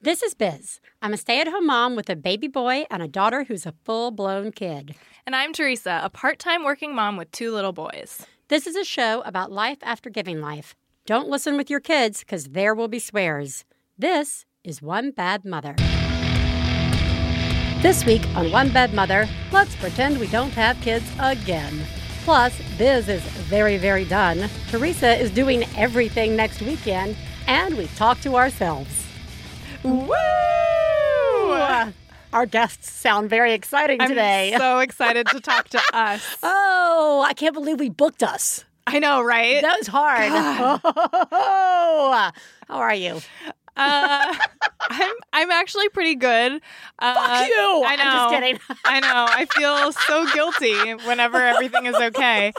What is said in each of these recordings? This is Biz. I'm a stay-at-home mom with a baby boy and a daughter who's a full-blown kid. And I'm Theresa, a part-time working mom with two little boys. This is a show about life after giving life. Don't listen with your kids, because there will be swears. This is One Bad Mother. This week on One Bad Mother, let's pretend we don't have kids again. Plus, Biz is very, very done. Theresa is doing everything next weekend. And we talk to ourselves. Woo! Our guests sound very exciting today. I'm so excited to talk to us. Oh, I can't believe we booked us. I know, right? That was hard. Oh, how are you? I'm actually pretty good. Fuck you! I know. I'm just kidding. I know. I feel so guilty whenever everything is okay.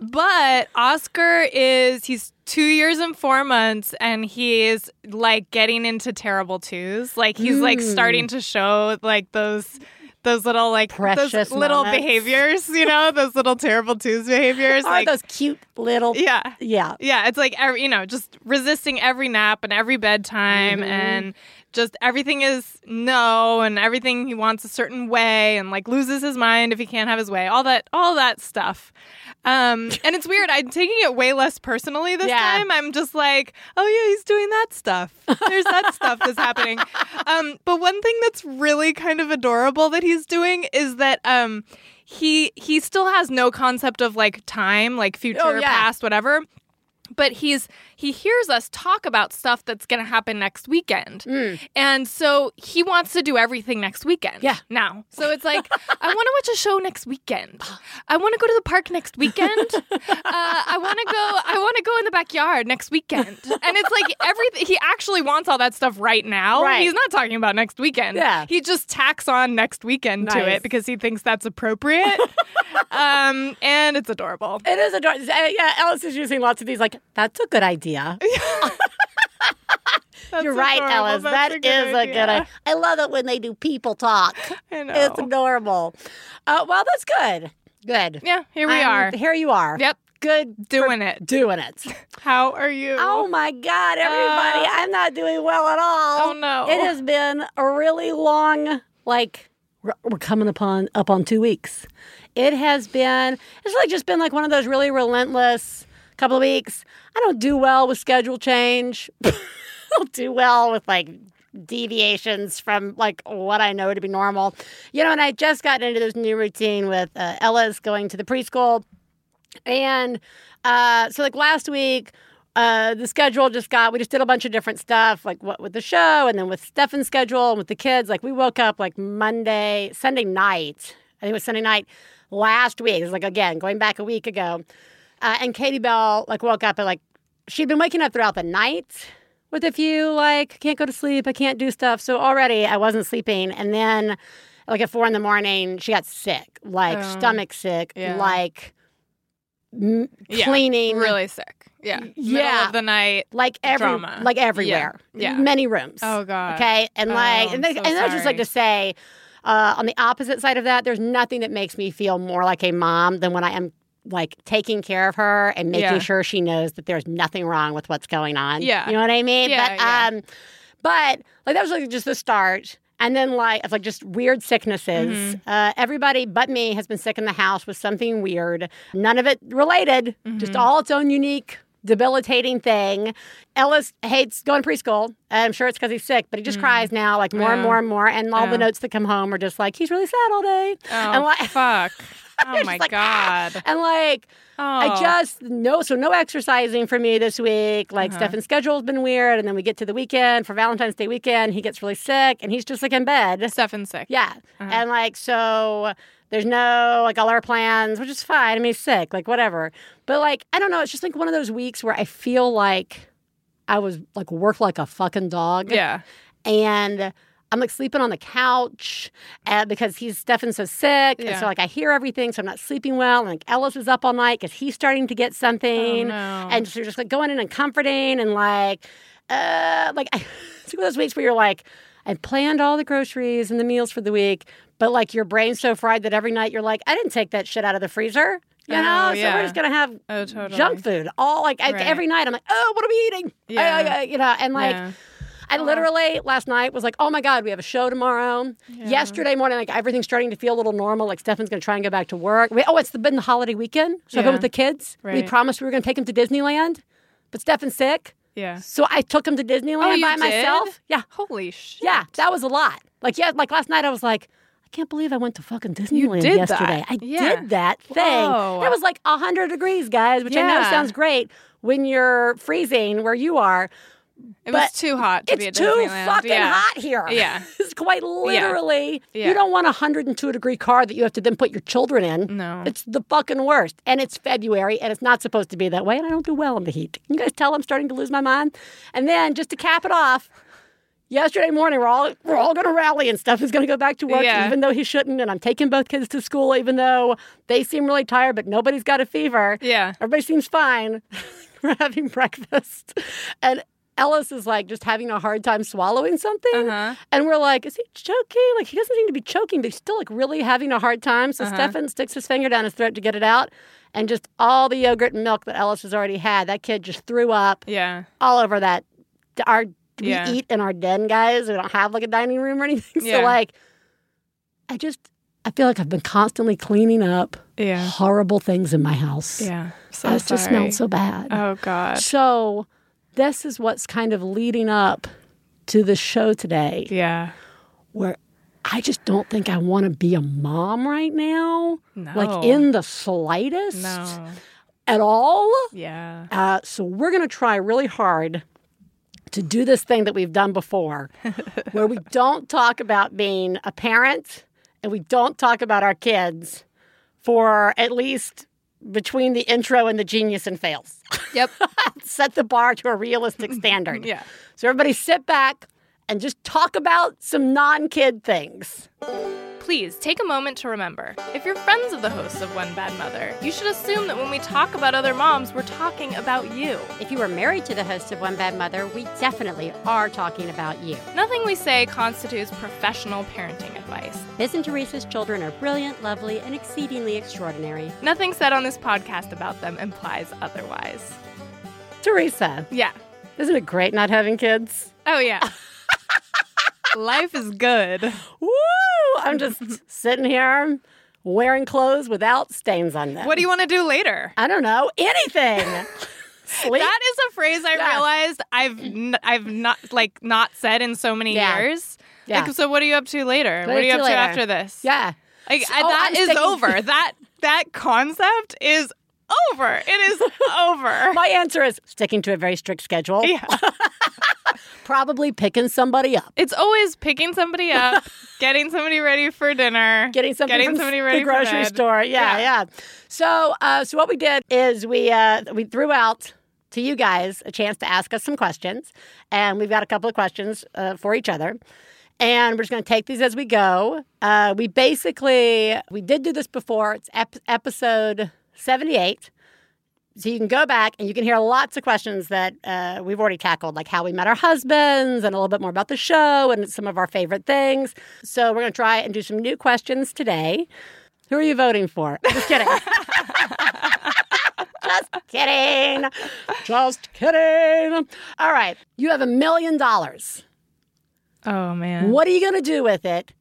But Oscar he's 2 years and 4 months, and he is, like, getting into terrible twos. Like, he's, like, starting to show, like, those little, like, precious those little moments. Behaviors, you know, those little terrible twos behaviors. Like those cute little. Yeah. Yeah. Yeah. It's like, every, you know, just resisting every nap and every bedtime and just everything is no and everything he wants a certain way and, like, loses his mind if he can't have his way. All that stuff. And it's weird. I'm taking it way less personally this time. I'm just like, oh, yeah, he's doing that stuff. There's that stuff that's happening. But one thing that's really kind of adorable that he's doing is that he still has no concept of, like, time, like future, past, whatever. But he hears us talk about stuff that's going to happen next weekend. And so he wants to do everything next weekend now. So it's like, I want to watch a show next weekend. I want to go to the park next weekend. I want to go in the backyard next weekend. And it's like everything. He actually wants all that stuff right now. Right. He's not talking about next weekend. Yeah. He just tacks on next weekend to it because he thinks that's appropriate. And it's adorable. It is adorable. Yeah, Alice is using lots of these, like, that's a good idea. You're right, Alice. That is a good idea. I love it when they do people talk. I know. It's adorable. Well, that's good. Good. Yeah, here we are. Here you are. Yep. Good. Doing it. How are you? Oh, my God, everybody. I'm not doing well at all. Oh, no. It has been a really long, like, we're coming up on 2 weeks. It has been, it's like just been like one of those really relentless couple of weeks. I don't do well with schedule change. I don't do well with, like, deviations from, like, what I know to be normal. You know, and I just got into this new routine with Ella's going to the preschool. And so, like, last week, the schedule we just did a bunch of different stuff, like what with the show and then with Stefan's schedule and with the kids. Like, we woke up, like, Sunday night last week. It was, like, again, going back a week ago. And Katie Bell, like, woke up and, like, she'd been waking up throughout the night with a few, like, can't go to sleep, I can't do stuff. So already I wasn't sleeping. And then, like, at 4 in the morning, she got sick, like, stomach sick, like, cleaning. Really sick. Yeah. Middle of the night. Like, drama. Like, everywhere. Yeah. Many rooms. Oh, God. Okay? And, like, that's just, like, to say, on the opposite side of that, there's nothing that makes me feel more like a mom than when I am, like, taking care of her and making sure she knows that there's nothing wrong with what's going on. Yeah. You know what I mean? Yeah, but like, that was, like, just the start. And then, like, it's, like, just weird sicknesses. Everybody but me has been sick in the house with something weird. None of it related. Just all its own unique, debilitating thing. Ellis hates going to preschool. I'm sure it's because he's sick, but he just cries now, like, more and more and more. And all the notes that come home are just like, he's really sad all day. Oh, and, like, fuck. Oh, my God. Ah. And, like, I just, no exercising for me this week. Like, Stefan's schedule's been weird. And then we get to the weekend. For Valentine's Day weekend, he gets really sick. And he's just, like, in bed. Stefan's sick. Yeah. And, like, so there's no, like, all our plans, which is fine. I mean, he's sick. Like, whatever. But, like, I don't know. It's just, like, one of those weeks where I feel like I was, like, work like a fucking dog. Yeah. And I'm, like, sleeping on the couch because Stefan's so sick. Yeah. And so, like, I hear everything, so I'm not sleeping well. And, like, Ellis is up all night because he's starting to get something. Oh, no. And so you're just, like, going in and comforting and, like, it's one of those weeks where you're, like, I planned all the groceries and the meals for the week, but, like, your brain's so fried that every night you're, like, I didn't take that shit out of the freezer. You know, so we're just going to have junk food. All, like, every night I'm, like, oh, what are we eating? You know, and, like, I literally last night was like, oh my God, we have a show tomorrow. Yeah. Yesterday morning, like everything's starting to feel a little normal. Like Stefan's going to try and go back to work. It's been the holiday weekend. So I've been with the kids. Right. We promised we were going to take them to Disneyland, but Stefan's sick. Yeah. So I took him to Disneyland by myself. Yeah. Holy shit. Yeah. That was a lot. Like, yeah, like last night I was like, I can't believe I went to fucking Disneyland yesterday. I did that thing. Whoa. It was like 100 degrees, guys, which I know sounds great when you're freezing where you are. It was too hot to be at Disneyland. It's too fucking hot here. Yeah. It's quite literally. Yeah. You don't want a 102-degree car that you have to then put your children in. No. It's the fucking worst. And it's February, and it's not supposed to be that way, and I don't do well in the heat. Can you guys tell I'm starting to lose my mind? And then, just to cap it off, yesterday morning, we're all going to rally and stuff. He's going to go back to work, even though he shouldn't. And I'm taking both kids to school, even though they seem really tired, but nobody's got a fever. Yeah. Everybody seems fine. We're having breakfast. And Ellis is, like, just having a hard time swallowing something. Uh-huh. And we're like, is he choking? Like, he doesn't seem to be choking, but he's still, like, really having a hard time. So Stefan sticks his finger down his throat to get it out. And just all the yogurt and milk that Ellis has already had, that kid just threw up all over that. We eat in our den, guys. We don't have, like, a dining room or anything. Yeah. So, like, I feel like I've been constantly cleaning up horrible things in my house. Yeah. So I just smelled so bad. Oh, God. So this is what's kind of leading up to the show today. Yeah. Where I just don't think I want to be a mom right now. No. Like, in the slightest. No. At all. Yeah. So we're going to try really hard to do this thing that we've done before where we don't talk about being a parent and we don't talk about our kids for at least between the intro and the genius and fails. Yep. Set the bar to a realistic standard. Yeah. So everybody sit back and just talk about some non-kid things. Please take a moment to remember, if you're friends of the hosts of One Bad Mother, you should assume that when we talk about other moms, we're talking about you. If you are married to the hosts of One Bad Mother, we definitely are talking about you. Nothing we say constitutes professional parenting advice. Biz and Theresa's children are brilliant, lovely, and exceedingly extraordinary. Nothing said on this podcast about them implies otherwise. Theresa. Yeah. Isn't it great not having kids? Oh, yeah. Life is good. Woo! I'm just sitting here wearing clothes without stains on them. What do you want to do later? I don't know. Anything. Sleep? That is a phrase I realized I've not said in so many years. Yeah. Like, so what are you up to later? What are you up to after this? Yeah. Like, that is over. That concept is over. It is over. My answer is sticking to a very strict schedule. Yeah. Probably picking somebody up. It's always picking somebody up, getting somebody ready for dinner, getting somebody ready the grocery store. Yeah. So what we did is we threw out to you guys a chance to ask us some questions, and we've got a couple of questions for each other, and we're just going to take these as we go. We did do this before. It's episode 78. So you can go back and you can hear lots of questions that we've already tackled, like how we met our husbands and a little bit more about the show and some of our favorite things. So we're going to try and do some new questions today. Who are you voting for? Just kidding. Just kidding. All right. You have $1 million. Oh, man. What are you going to do with it?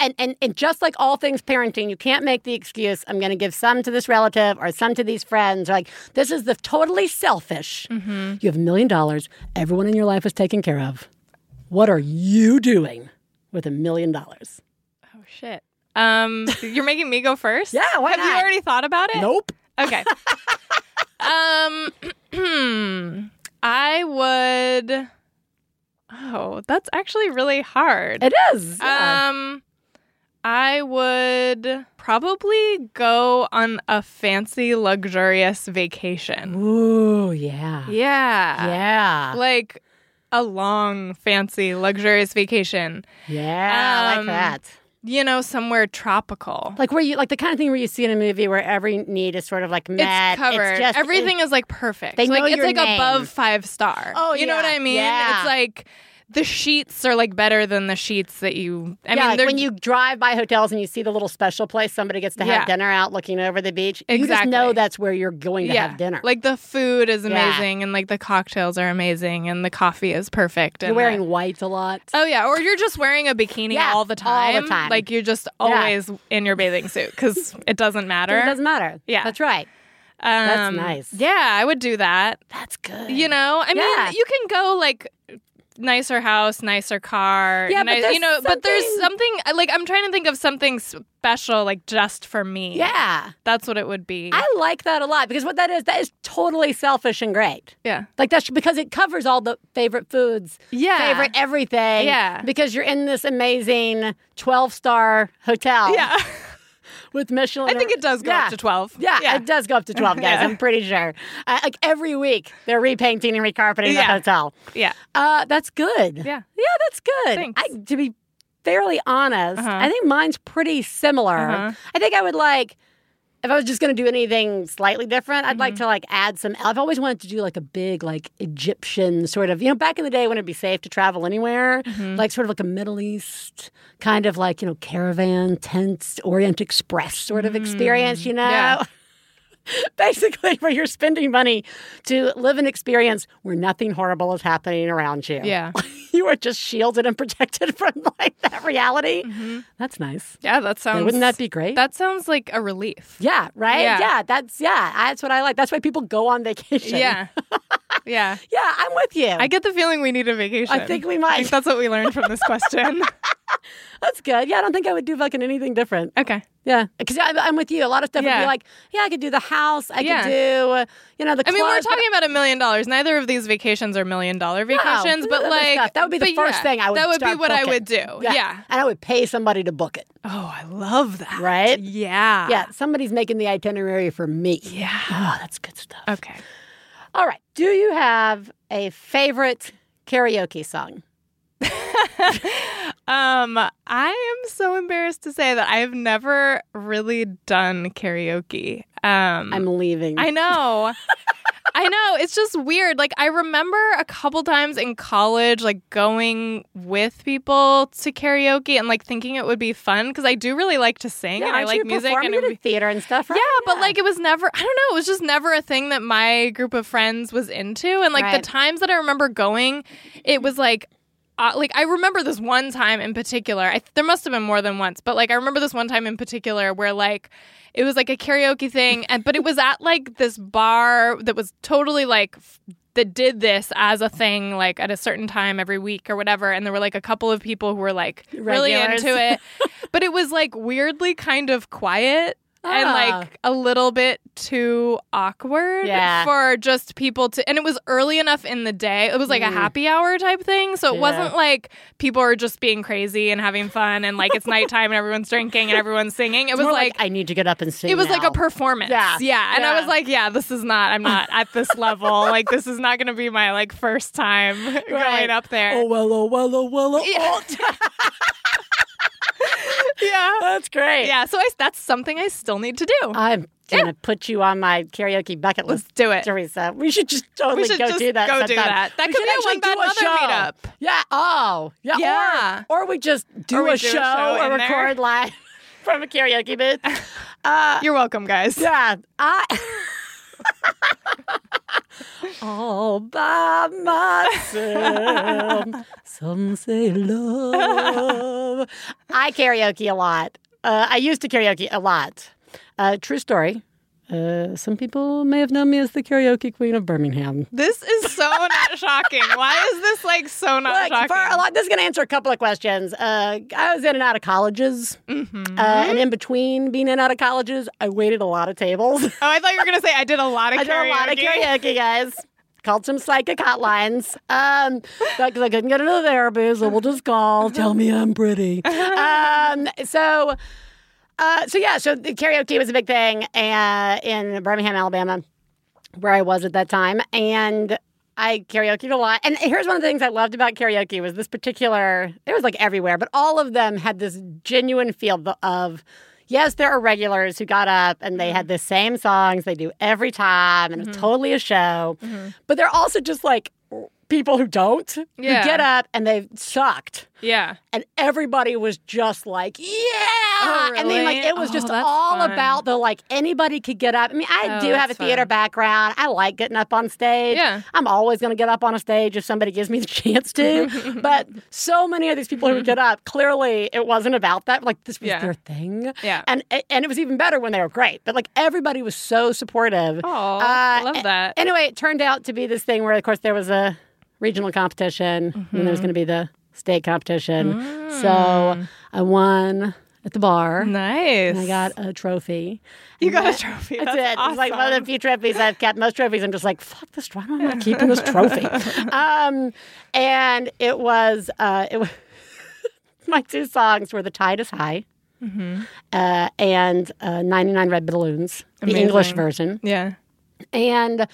And just like all things parenting, you can't make the excuse, I'm going to give some to this relative or some to these friends. Or like, this is the totally selfish. Mm-hmm. You have $1 million. Everyone in your life is taken care of. What are you doing with $1 million? Oh, shit. You're making me go first? Yeah, why not? Have you already thought about it? Nope. Okay. I would... Oh, that's actually really hard. It is. Yeah. I would probably go on a fancy, luxurious vacation. Ooh, yeah. Yeah. Like a long, fancy, luxurious vacation. Yeah, I like that. You know, somewhere tropical. Like where you, like the kind of thing where you see in a movie where every need is sort of like met. It's covered. It's just, everything is like perfect. They know your name. Above 5-star. Oh, you know what I mean? Yeah. It's like the sheets are like better than the sheets that you. I mean, like when you drive by hotels and you see the little special place somebody gets to have dinner out looking over the beach, you just know that's where you're going to have dinner. Like the food is amazing and like the cocktails are amazing and the coffee is perfect. You're wearing whites a lot. Oh yeah, or you're just wearing a bikini all the time. Like you're just always in your bathing suit because it doesn't matter. It doesn't matter. Yeah, that's right. That's nice. Yeah, I would do that. That's good. You know, I mean, you can go like nicer house, nicer car. Yeah, but but there's something like I'm trying to think of something special, like just for me. Yeah, that's what it would be. I like that a lot because what that is totally selfish and great. Yeah, like that's because it covers all the favorite foods. Yeah, favorite everything. Yeah, because you're in this amazing 12-star hotel. Yeah. With Michelin. I think it does go up to 12. Yeah, yeah, it does go up to 12, guys. Yeah. I'm pretty sure. Like every week, they're repainting and recarpeting the hotel. Yeah. That's good. Yeah. Yeah, that's good. Thanks. To be fairly honest, I think mine's pretty similar. I think I would like, if I was just going to do anything slightly different, I'd like to like add some, I've always wanted to do like a big like Egyptian sort of, you know, back in the day when it'd be safe to travel anywhere, like sort of like a Middle East kind of like, you know, caravan, tents, Orient Express sort of experience, you know? Yeah. Basically where you're spending money to live an experience where nothing horrible is happening around you. Yeah. You are just shielded and protected from like that reality. That's nice. Yeah, that sounds... Wouldn't that be great? That sounds like a relief. Yeah, right? Yeah, that's what I like. That's why people go on vacation. Yeah. Yeah. Yeah, I'm with you. I get the feeling we need a vacation. I think we might. I think that's what we learned from this question. That's good. Yeah, I don't think I would do fucking anything different. Okay. Yeah. Because I'm with you. A lot of stuff would be like, yeah, I could do the house. I could do, you know, the clothes. I mean, we're talking about $1 million. Neither of these vacations are $1 million vacations, no, but like... Stuff. That would be the first thing I would do. That would be what booking. I would do. Yeah. And I would pay somebody to book it. Oh, I love that. Right? Yeah. Yeah. Somebody's making the itinerary for me. Yeah. Oh, that's good stuff. Okay. All right. Do you have a favorite karaoke song? I am so embarrassed to say that I have never really done karaoke. I'm leaving. I know. I know. It's just weird. Like, I remember a couple times in college, like, going with people to karaoke and, like, thinking it would be fun because I do really like to sing and I like music. And you did theater and stuff, right? Yeah, but, like, it was never, I don't know, it was just never a thing that my group of friends was into. And, like, the times that I remember going, it was, like, I remember this one time in particular. There must have been more than once, but, like, I remember this one time in particular where, like, it was, like, a karaoke thing, but it was at, like, this bar that was totally, like, that did this as a thing, like, at a certain time every week or whatever, and there were, like, a couple of people who were, like, really into it. But it was, like, weirdly kind of quiet. And, like, a little bit too awkward for just people to... And it was early enough in the day. It was, like, a happy hour type thing. So it wasn't, like, people are just being crazy and having fun and, like, it's nighttime and everyone's drinking and everyone's singing. It was, like... I need to get up and sing. It was, now. Like, a performance. Yeah. And I was, like, this is not... I'm not at this level. Like, this is not going to be my, like, first time going up there. Oh, well. Yeah. Yeah. That's great. Yeah, so that's something I still need to do. I'm going to put you on my karaoke bucket list. Let's do it. Theresa, we should just do that sometime. That could be a One Bad Mother meetup. Yeah. Oh. Yeah. Or we just do a show or record live from a karaoke booth. You're welcome, guys. Yeah. All by myself. Some say love. I karaoke a lot. I used to karaoke a lot. True story. Some people may have known me as the karaoke queen of Birmingham. This is so not shocking. Why is this like so not shocking? This is going to answer a couple of questions. I was in and out of colleges. And in between being in and out of colleges, I waited a lot of tables. Oh, I thought you were going to say I did a lot of karaoke. I did a lot of karaoke, guys. Called some psychic hotlines. Because I couldn't get into the therapy, so we'll just call. Tell me I'm pretty. So the karaoke was a big thing in Birmingham, Alabama, where I was at that time. And I karaoke'd a lot. And here's one of the things I loved about karaoke was this particular, it was like everywhere, but all of them had this genuine feel of, yes, there are regulars who got up and they had the same songs they do every time and it was totally a show. But they're also just like people who don't, yeah, who get up and they've sucked. Yeah. And everybody was just like, yeah. Oh, really? And then like it was just all fun. About the like anybody could get up. I mean, I do have a theater background. I like getting up on stage. Yeah. I'm always going to get up on a stage if somebody gives me the chance to. But so many of these people who would get up, clearly it wasn't about that. Like this was their thing. Yeah. And it was even better when they were great. But like everybody was so supportive. Oh, I love that. Anyway, it turned out to be this thing where, of course, there was a regional competition, and there was going to be the state competition. Mm. So I won at the bar. Nice. And I got a trophy. You got a trophy. That's it. Awesome. It's like one of the few trophies I've kept. Most trophies, I'm just like, fuck this. Why am I not keeping this trophy? And it was my two songs were "The Tide Is High" and "99 Red Balloons," the English version. Yeah. And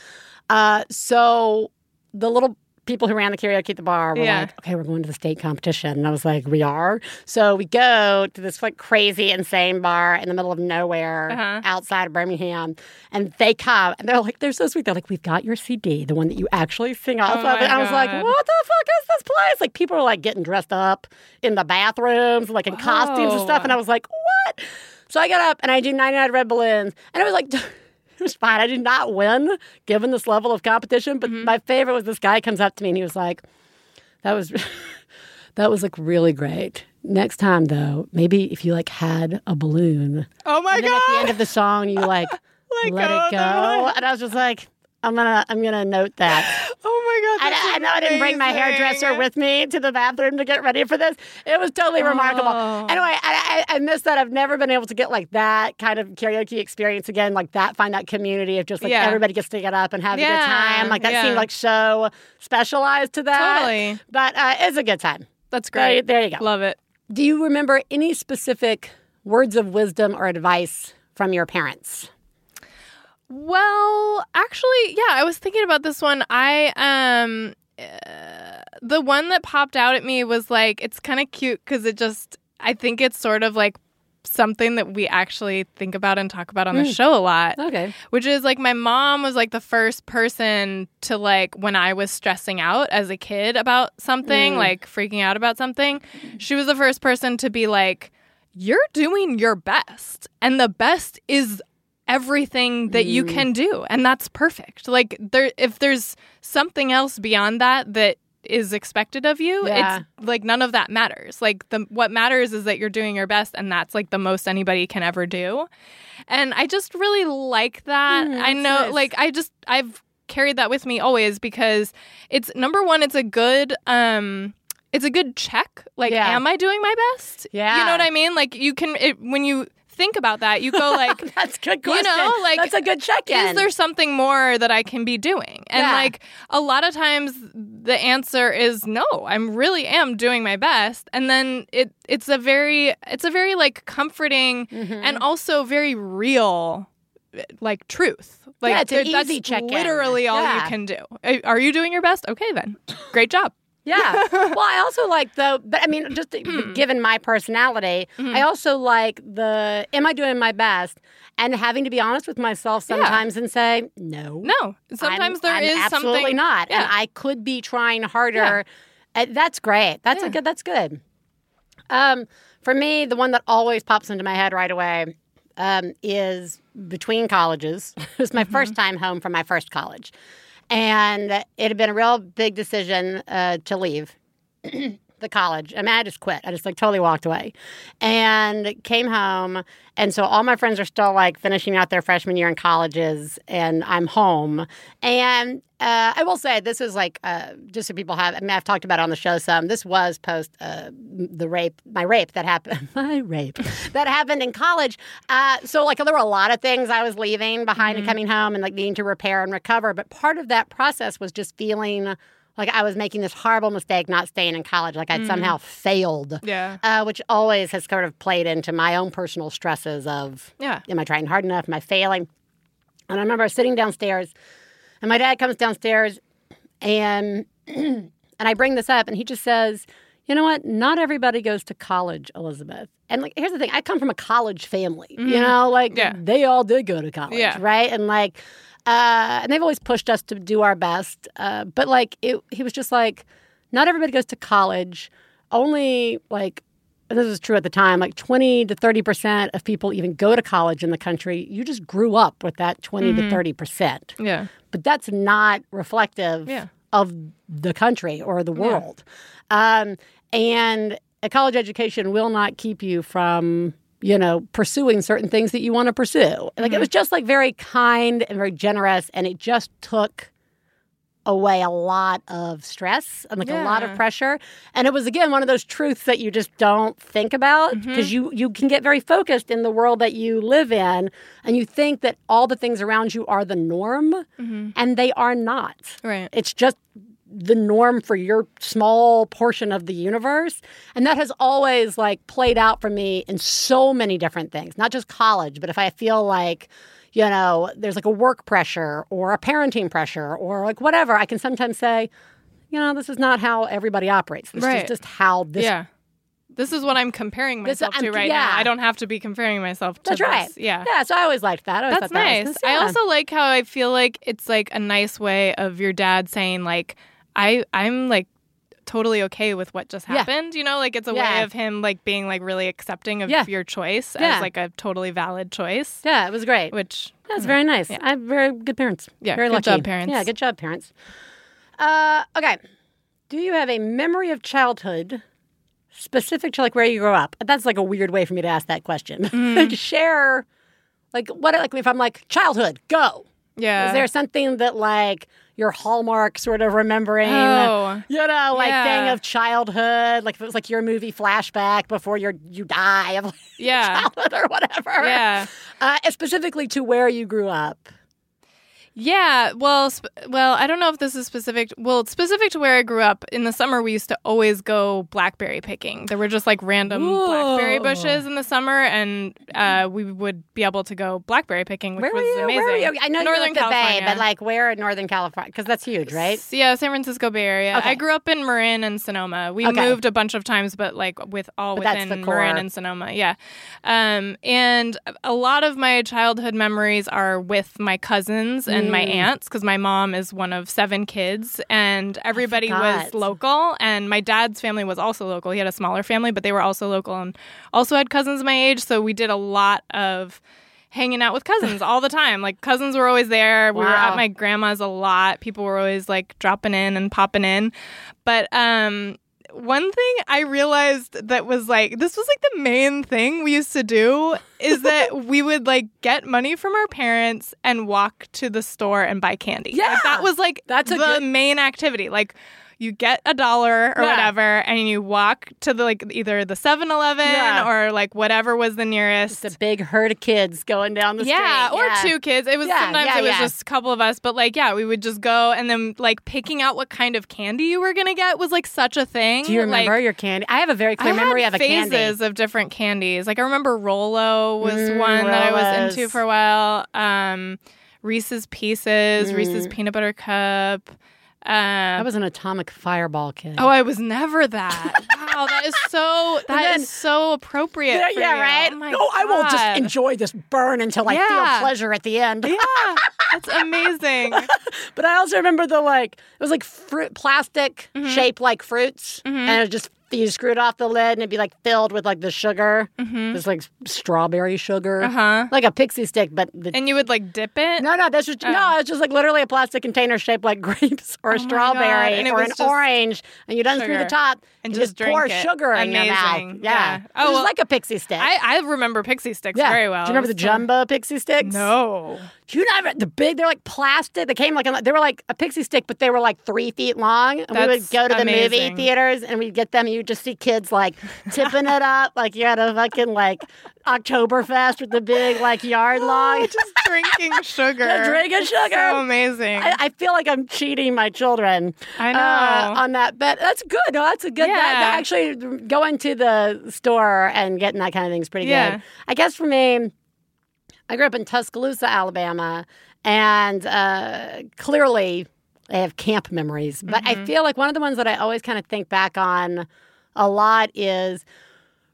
so the little people who ran the karaoke at the bar were like, okay, we're going to the state competition. And I was like, we are? So we go to this like crazy, insane bar in the middle of nowhere outside of Birmingham. And they come. And they're like, they're so sweet. They're like, we've got your CD, the one that you actually sing off of. And I was like, what the fuck is this place? Like people are like getting dressed up in the bathrooms, like in costumes and stuff. And I was like, what? So I got up and I do 99 Red Balloons. And I was like... It was fine. I did not win, given this level of competition. But my favorite was this guy comes up to me and he was like, "That was like really great. Next time, though, maybe if you like had a balloon. Oh my god! At the end of the song, you like let it go. And I was just like, I'm gonna note that. Oh my god! I know I didn't bring my hairdresser with me to the bathroom to get ready for this. It was totally remarkable. Anyway, I miss that. I've never been able to get like that kind of karaoke experience again. Like that, find that community of just like everybody gets to get up and have a good time. Like that seemed like so specialized to that. Totally. But it's a good time. That's great. So, there you go. Love it. Do you remember any specific words of wisdom or advice from your parents? Well, actually, yeah, I was thinking about this one. The one that popped out at me was like, it's kind of cute because I think it's sort of like something that we actually think about and talk about on the show a lot. Okay. Which is like my mom was like the first person to like, when I was stressing out as a kid about something, like freaking out about something, she was the first person to be like, you're doing your best. And the best is everything that you can do, and that's perfect. Like if there's something else beyond that is expected of you, it's like none of that matters. Like what matters is that you're doing your best, and that's like the most anybody can ever do. And I just really like that. I know, nice. Like I've carried that with me always because it's number one. It's a good It's a good check. Like, am I doing my best? Yeah, you know what I mean. Like you can when you think about that, you go like, that's a good question. You know, like, that's a good check-in. Is there something more that I can be doing? And like a lot of times the answer is no, I really am doing my best. And then it's a very like comforting and also very real like truth. Like it's an easy check-in. Literally all you can do. Are you doing your best? Okay, then. Great job. Yeah. Well, I also like, though, but I mean, just given my personality, I also like the, am I doing my best? And having to be honest with myself sometimes and say, no. Sometimes there is something. Absolutely not. Yeah. And I could be trying harder. Yeah. That's great. That's good. That's good. For me, the one that always pops into my head right away is between colleges. It was my first time home from my first college. And it had been a real big decision to leave the college. I mean, I just quit. I just, like, totally walked away. And came home. And so all my friends are still, like, finishing out their freshman year in colleges. And I'm home. And I will say this was, like, just so people have – I mean, I've talked about it on the show some. This was post my rape that happened in college. So, like, there were a lot of things I was leaving behind and coming home and, like, needing to repair and recover. But part of that process was just feeling – like, I was making this horrible mistake not staying in college. Like, I'd somehow failed. Yeah. Which always has sort of played into my own personal stresses of, am I trying hard enough? Am I failing? And I remember sitting downstairs, and my dad comes downstairs, and I bring this up, and he just says, you know what? Not everybody goes to college, Elizabeth. And, like, here's the thing. I come from a college family. You know, like, they all did go to college, right? And, like... And they've always pushed us to do our best. But, like, he was just like, not everybody goes to college. Only, like, and this was true at the time, like 20 to 30% of people even go to college in the country. You just grew up with that 20 to 30%. Yeah. But that's not reflective of the country or the world. Yeah. And a college education will not keep you from, you know, pursuing certain things that you want to pursue. Like, it was just, like, very kind and very generous, and it just took away a lot of stress and, like, a lot of pressure. And it was, again, one of those truths that you just don't think about, because you can get very focused in the world that you live in, and you think that all the things around you are the norm, and they are not. Right. It's just the norm for your small portion of the universe. And that has always, like, played out for me in so many different things, not just college, but if I feel like, you know, there's, like, a work pressure or a parenting pressure or, like, whatever, I can sometimes say, you know, this is not how everybody operates. This is just how this... Yeah. This is what I'm comparing myself to right now. I don't have to be comparing myself to this. Yeah. Yeah, so I always liked that. That's nice. I also like how I feel like it's, like, a nice way of your dad saying, like, I'm like totally okay with what just happened, you know, like, it's a way of him, like, being, like, really accepting of your choice as, like, a totally valid choice. Yeah, it was great. Which was very nice. Yeah. I have very good parents. Yeah, very lucky. Good job, parents. Yeah, good job, parents. Okay. Do you have a memory of childhood specific to, like, where you grew up? That's, like, a weird way for me to ask that question. Like, share, like, what, like, if I'm like, childhood, go. Yeah. Is there something that, like, your hallmark sort of remembering, you know, like, thing of childhood, like, if it was, like, your movie flashback before you die of, like, childhood or whatever. Yeah. Specifically to where you grew up. Yeah. Well, I don't know if this is specific. Well, it's specific to where I grew up. In the summer, we used to always go blackberry picking. There were just, like, random blackberry bushes in the summer, and we would be able to go blackberry picking, which was amazing. Where were you? I know you're in the Bay, but, like, where in Northern California? Because that's huge, right? Yeah, San Francisco Bay Area. Okay. I grew up in Marin and Sonoma. We moved a bunch of times, but, like, within Marin and Sonoma. Yeah. And a lot of my childhood memories are with my cousins and my aunts, because my mom is one of 7 kids, and everybody was local, and my dad's family was also local. He had a smaller family, but they were also local and also had cousins my age, so we did a lot of hanging out with cousins all the time. Like, cousins were always there. We were at my grandma's a lot. People were always, like, dropping in and popping in. But one thing I realized that was, like, this was, like, the main thing we used to do is that we would, like, get money from our parents and walk to the store and buy candy. Yeah. Like, that was, like, the main activity. Like, you get $1 or whatever, and you walk to the, like, either the 7-Eleven or, like, whatever was the nearest. Just a big herd of kids going down the street. Yeah, or 2 kids. It was sometimes it was just a couple of us, but, like, we would just go, and then, like, picking out what kind of candy you were gonna get was, like, such a thing. Do you remember, like, your candy? I have a very clear memory of a candy. Phases of different candies. Like, I remember Rolo was one that I was into for a while. Reese's Pieces, Reese's Peanut Butter Cup. I was an atomic fireball kid. Oh, I was never that. Wow, that is so is so appropriate. Yeah, for you. Right. Oh my God. I will just enjoy this burn until I feel pleasure at the end. Yeah, that's amazing. But I also remember the, like, it was like fruit, plastic shaped like fruits, and it just. You screwed off the lid, and it'd be, like, filled with, like, the sugar. This, like, strawberry sugar. Like a pixie stick, but... And you would, like, dip it? No, that's just... No, it's just, like, literally a plastic container shaped like grapes or a strawberry or an orange, and you'd unscrew the top and just pour sugar in your mouth. Yeah. Oh, it was like a pixie stick. I remember pixie sticks very well. Do you remember the jumbo pixie sticks? No. Do you not... The big... They're, like, plastic. They came, like... They were, like, a pixie stick, but they were, like, 3 feet long. And we would go to the movie theaters, and we'd get them... You just see kids, like, tipping it up, like you had a fucking, like, Oktoberfest with the big, like, yard long. Just drinking sugar. Yeah, drinking sugar. So amazing. I feel like I'm cheating my children. I know. On that. But that's good. No, that's a good. Yeah. That actually, going to the store and getting that kind of thing is pretty good. I guess for me, I grew up in Tuscaloosa, Alabama, and clearly I have camp memories. But I feel like one of the ones that I always kind of think back on a lot is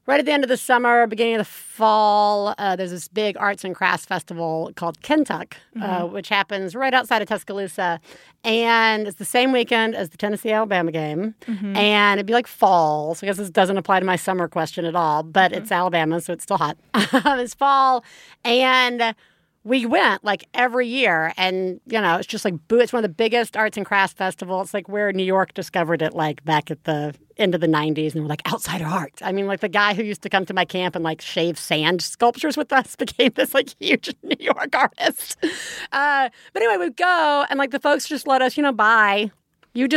Right at the end of the summer, beginning of the fall, there's this big arts and crafts festival called Kentuck, which happens right outside of Tuscaloosa. And it's the same weekend as the Tennessee-Alabama game. Mm-hmm. And it'd be like fall. So I guess this doesn't apply to my summer question at all. But it's Alabama, so it's still hot. It's fall. And we went like every year. And, you know, it's just like, it's one of the biggest arts and crafts festivals. It's like where New York discovered it, like back at the into the 90s, and we're like, outsider art. I mean, like, the guy who used to come to my camp and, like, shave sand sculptures with us became this, like, huge New York artist. But anyway, we'd go, and, like, the folks just let us, you know, buy. You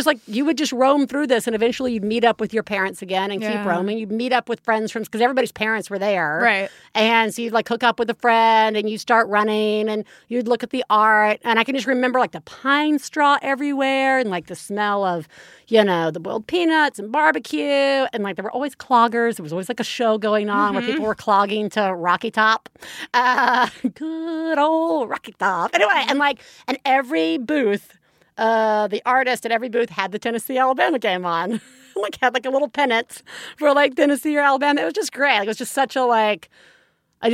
would just roam through this, and eventually you'd meet up with your parents again and keep roaming. You'd meet up with friends because everybody's parents were there. Right. And so you'd, like, hook up with a friend, and you'd start running, and you'd look at the art. And I can just remember, like, the pine straw everywhere and, like, the smell of, you know, the boiled peanuts and barbecue. And, like, there were always cloggers. There was always, like, a show going on where people were clogging to Rocky Top. Good old Rocky Top. Anyway, and, like, and every booth... the artist at every booth had the Tennessee-Alabama game on. Like, had, like, a little pennant for, like, Tennessee or Alabama. It was just great. Like, it was just such a, like, I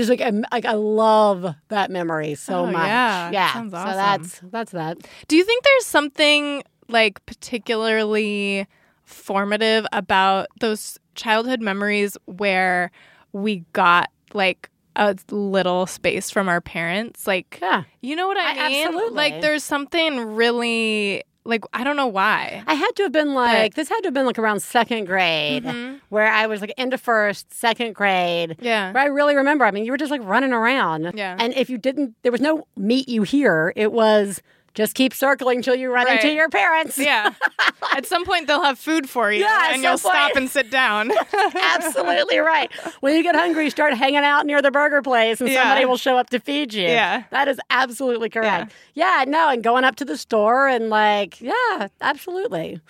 love that memory so much. Yeah. Sounds awesome. So that's that. Do you think there's something, like, particularly formative about those childhood memories where we got, like, a little space from our parents? Like, you know what I mean? Absolutely. Like, there's something really, like, I don't know why. I had to have been like, this had to have been like around second grade where I was like into second grade. Yeah. Where I really remember, I mean, you were just like running around. Yeah. And if you didn't, there was no meet you here. It was just keep circling till you run into your parents. Yeah. At some point, they'll have food for you, and you'll stop and sit down. Absolutely right. When you get hungry, start hanging out near the burger place, and somebody will show up to feed you. Yeah. That is absolutely correct. Yeah, no, and going up to the store and like, yeah, absolutely.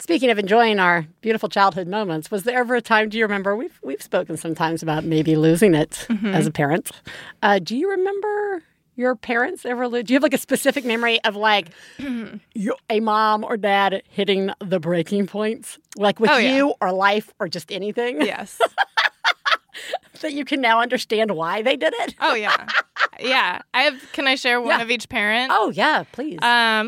Speaking of enjoying our beautiful childhood moments, was there ever a time, do you remember, we've spoken sometimes about maybe losing it as a parent. Do you remember... your parents ever lived? Do you have like a specific memory of like a mom or dad hitting the breaking points? Like with you or life or just anything? Yes. That you can now understand why they did it? Oh, yeah. Yeah. Can I share one of each parent? Oh, yeah, please.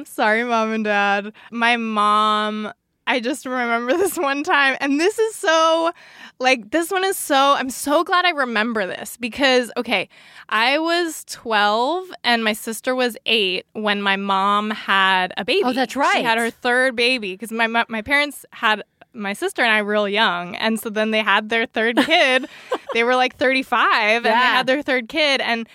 Sorry, mom and dad. My mom, I just remember this one time. And this is so, like, this one is so, I'm so glad I remember this because, okay, I was 12 and my sister was 8 when my mom had a baby. Oh, that's right. She had her third baby because my parents had my sister and I real young. And so then they had their third kid. They were like 35 and they had their third kid. And,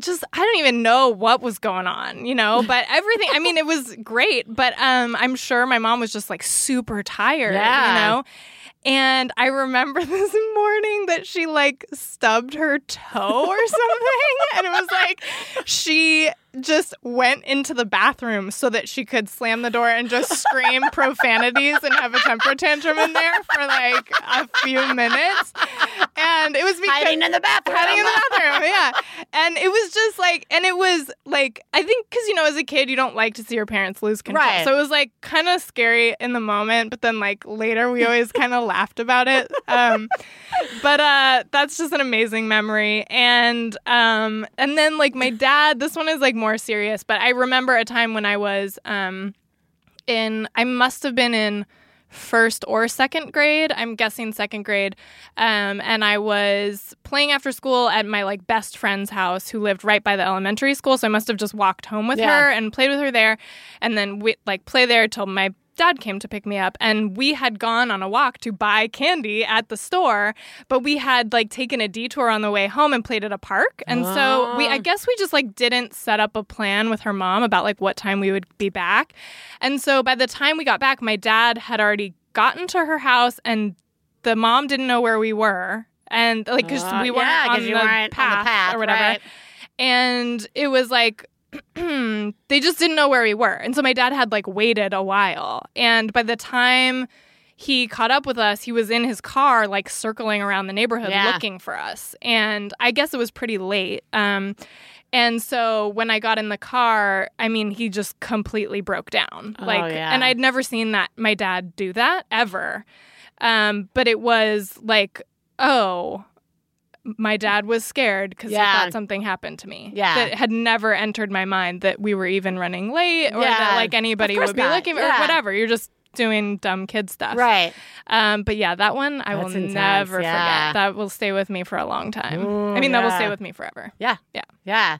just, I don't even know what was going on, you know, but everything, I mean, it was great, but I'm sure my mom was just like super tired, you know, and I remember this morning that she like stubbed her toe or something, and it was like, she just went into the bathroom so that she could slam the door and just scream profanities and have a temper tantrum in there for like a few minutes. And it was because... Hiding in the bathroom, yeah. And it was just like... And it was like... I think because, you know, as a kid, you don't like to see your parents lose control. Right. So it was like kind of scary in the moment, but then like later we always kind of laughed about it. But that's just an amazing memory. And then like my dad, this one is like more serious, but I remember a time when I was I must have been in first or second grade. I'm guessing second grade. And I was playing after school at my like best friend's house who lived right by the elementary school. So I must have just walked home with her and played with her there. And then we like play there till my dad came to pick me up, and we had gone on a walk to buy candy at the store, but we had like taken a detour on the way home and played at a park. And so I guess we just like didn't set up a plan with her mom about like what time we would be back. And so by the time we got back, my dad had already gotten to her house, and the mom didn't know where we were. And like, because we weren't, on the path or whatever. Right. And it was like, they just didn't know where we were. And so my dad had like waited a while. And by the time he caught up with us, he was in his car like circling around the neighborhood looking for us. And I guess it was pretty late. And so when I got in the car, I mean, he just completely broke down. And I'd never seen my dad do that ever. But it was like, oh, my dad was scared because he thought something happened to me. Yeah. That had never entered my mind that we were even running late or that like anybody would be looking or whatever. You're just doing dumb kid stuff. Right. But yeah, that one I will never forget. That will stay with me for a long time. Ooh, I mean, that will stay with me forever. Yeah. Yeah. Yeah.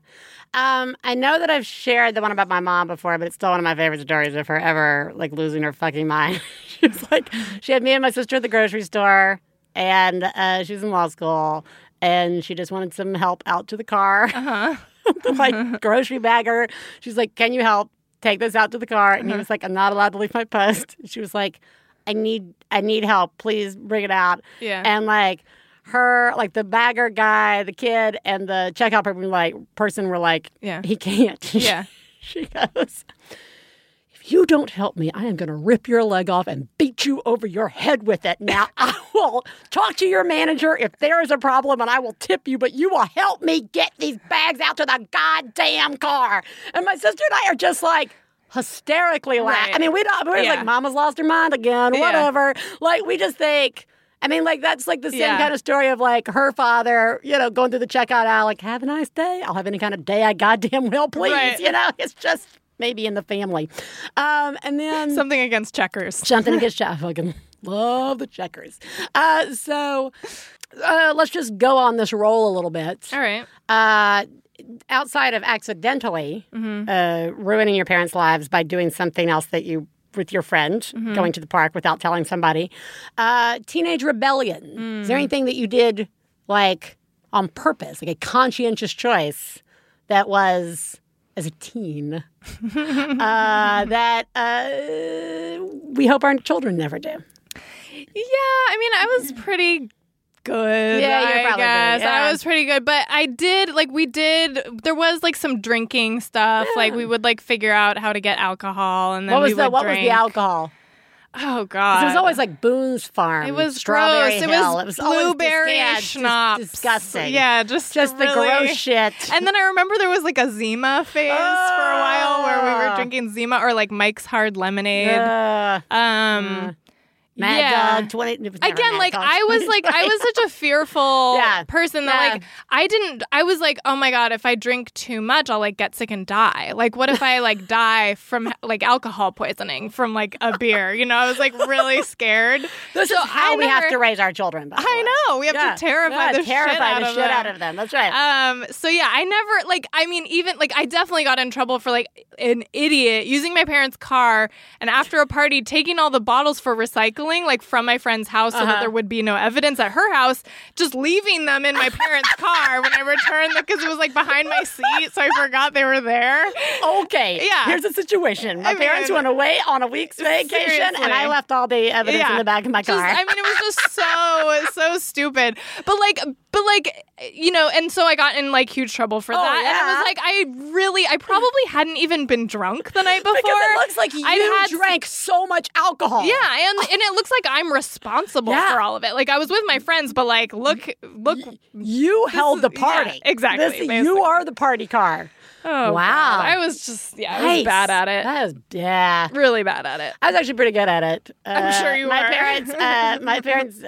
I know that I've shared the one about my mom before, but it's still one of my favorite stories of her ever like losing her fucking mind. She was like, she had me and my sister at the grocery store and she was in law school and she just wanted some help out to the car. Uh-huh. The like grocery bagger. She's like, can you help? Take this out to the car. And he was like, I'm not allowed to leave my post. She was like, I need help. Please bring it out. Yeah. And like her, like the bagger guy, the kid, and the checkout person were like, he can't. Yeah. She goes, if you don't help me, I am going to rip your leg off and beat you over your head with it. Now I will talk to your manager if there is a problem and I will tip you, but you will help me get these bags out to the goddamn car. And my sister and I are just like hysterically laughing. Right. I mean, we're like, Mama's lost her mind again, whatever. Yeah. Like, we just think... I mean, like, that's, like, the same kind of story of, like, her father, you know, going through the checkout aisle, like, have a nice day. I'll have any kind of day I goddamn will, please. Right. You know, it's just maybe in the family. And then... Something against checkers. Something against checkers. I fucking love the checkers. So let's just go on this roll a little bit. All right. Outside of accidentally ruining your parents' lives by doing something else that you... with your friend, going to the park without telling somebody. Teenage rebellion. Mm. Is there anything that you did, like, on purpose, like a conscientious choice that was, as a teen, that we hope our children never do? Yeah, I mean, I was pretty good. Yeah, you're probably good. Yeah. I was pretty good, but I did there was like some drinking stuff. Yeah. Like we would like figure out how to get alcohol, and then what was the alcohol? Oh God! It was always like Boone's Farm. It was strawberry gross. Hill. It was blueberry schnapps. Disgusting. Yeah, just really, the gross shit. And then I remember there was like a Zima phase for a while where we were drinking Zima or like Mike's Hard Lemonade. Mad Dog, 20... Again, like, I was such a fearful person that, like, I was like, oh, my God, if I drink too much, I'll, like, get sick and die. Like, what if I, like, die from, like, alcohol poisoning from, like, a beer? You know, I was, like, really scared. This is how we have to raise our children, by the way. I know. We have to terrify the shit out of them. That's right. So, yeah, I never, like, I mean, even, like, I definitely got in trouble for, like, an idiot using my parents' car and after a party taking all the bottles for recycling, like from my friend's house so that there would be no evidence at her house, just leaving them in my parents' car when I returned because it was like behind my seat, so I forgot they were there. Okay. Yeah. Here's the situation. My parents went away on a week's vacation and I left all the evidence in the back of my car. I mean, it was just so stupid. But like, you know, and so I got in like huge trouble for that. Yeah. And I was like, I probably hadn't even been drunk the night before. Because it looks like you drank so much alcohol. Yeah. And it looks like I'm responsible for all of it. Like I was with my friends, but like, look. You held the party. Yeah, exactly. You are the party car. Oh, wow. God. I was just, I was bad at it. That was, really bad at it. I was actually pretty good at it. I'm sure you were. My parents,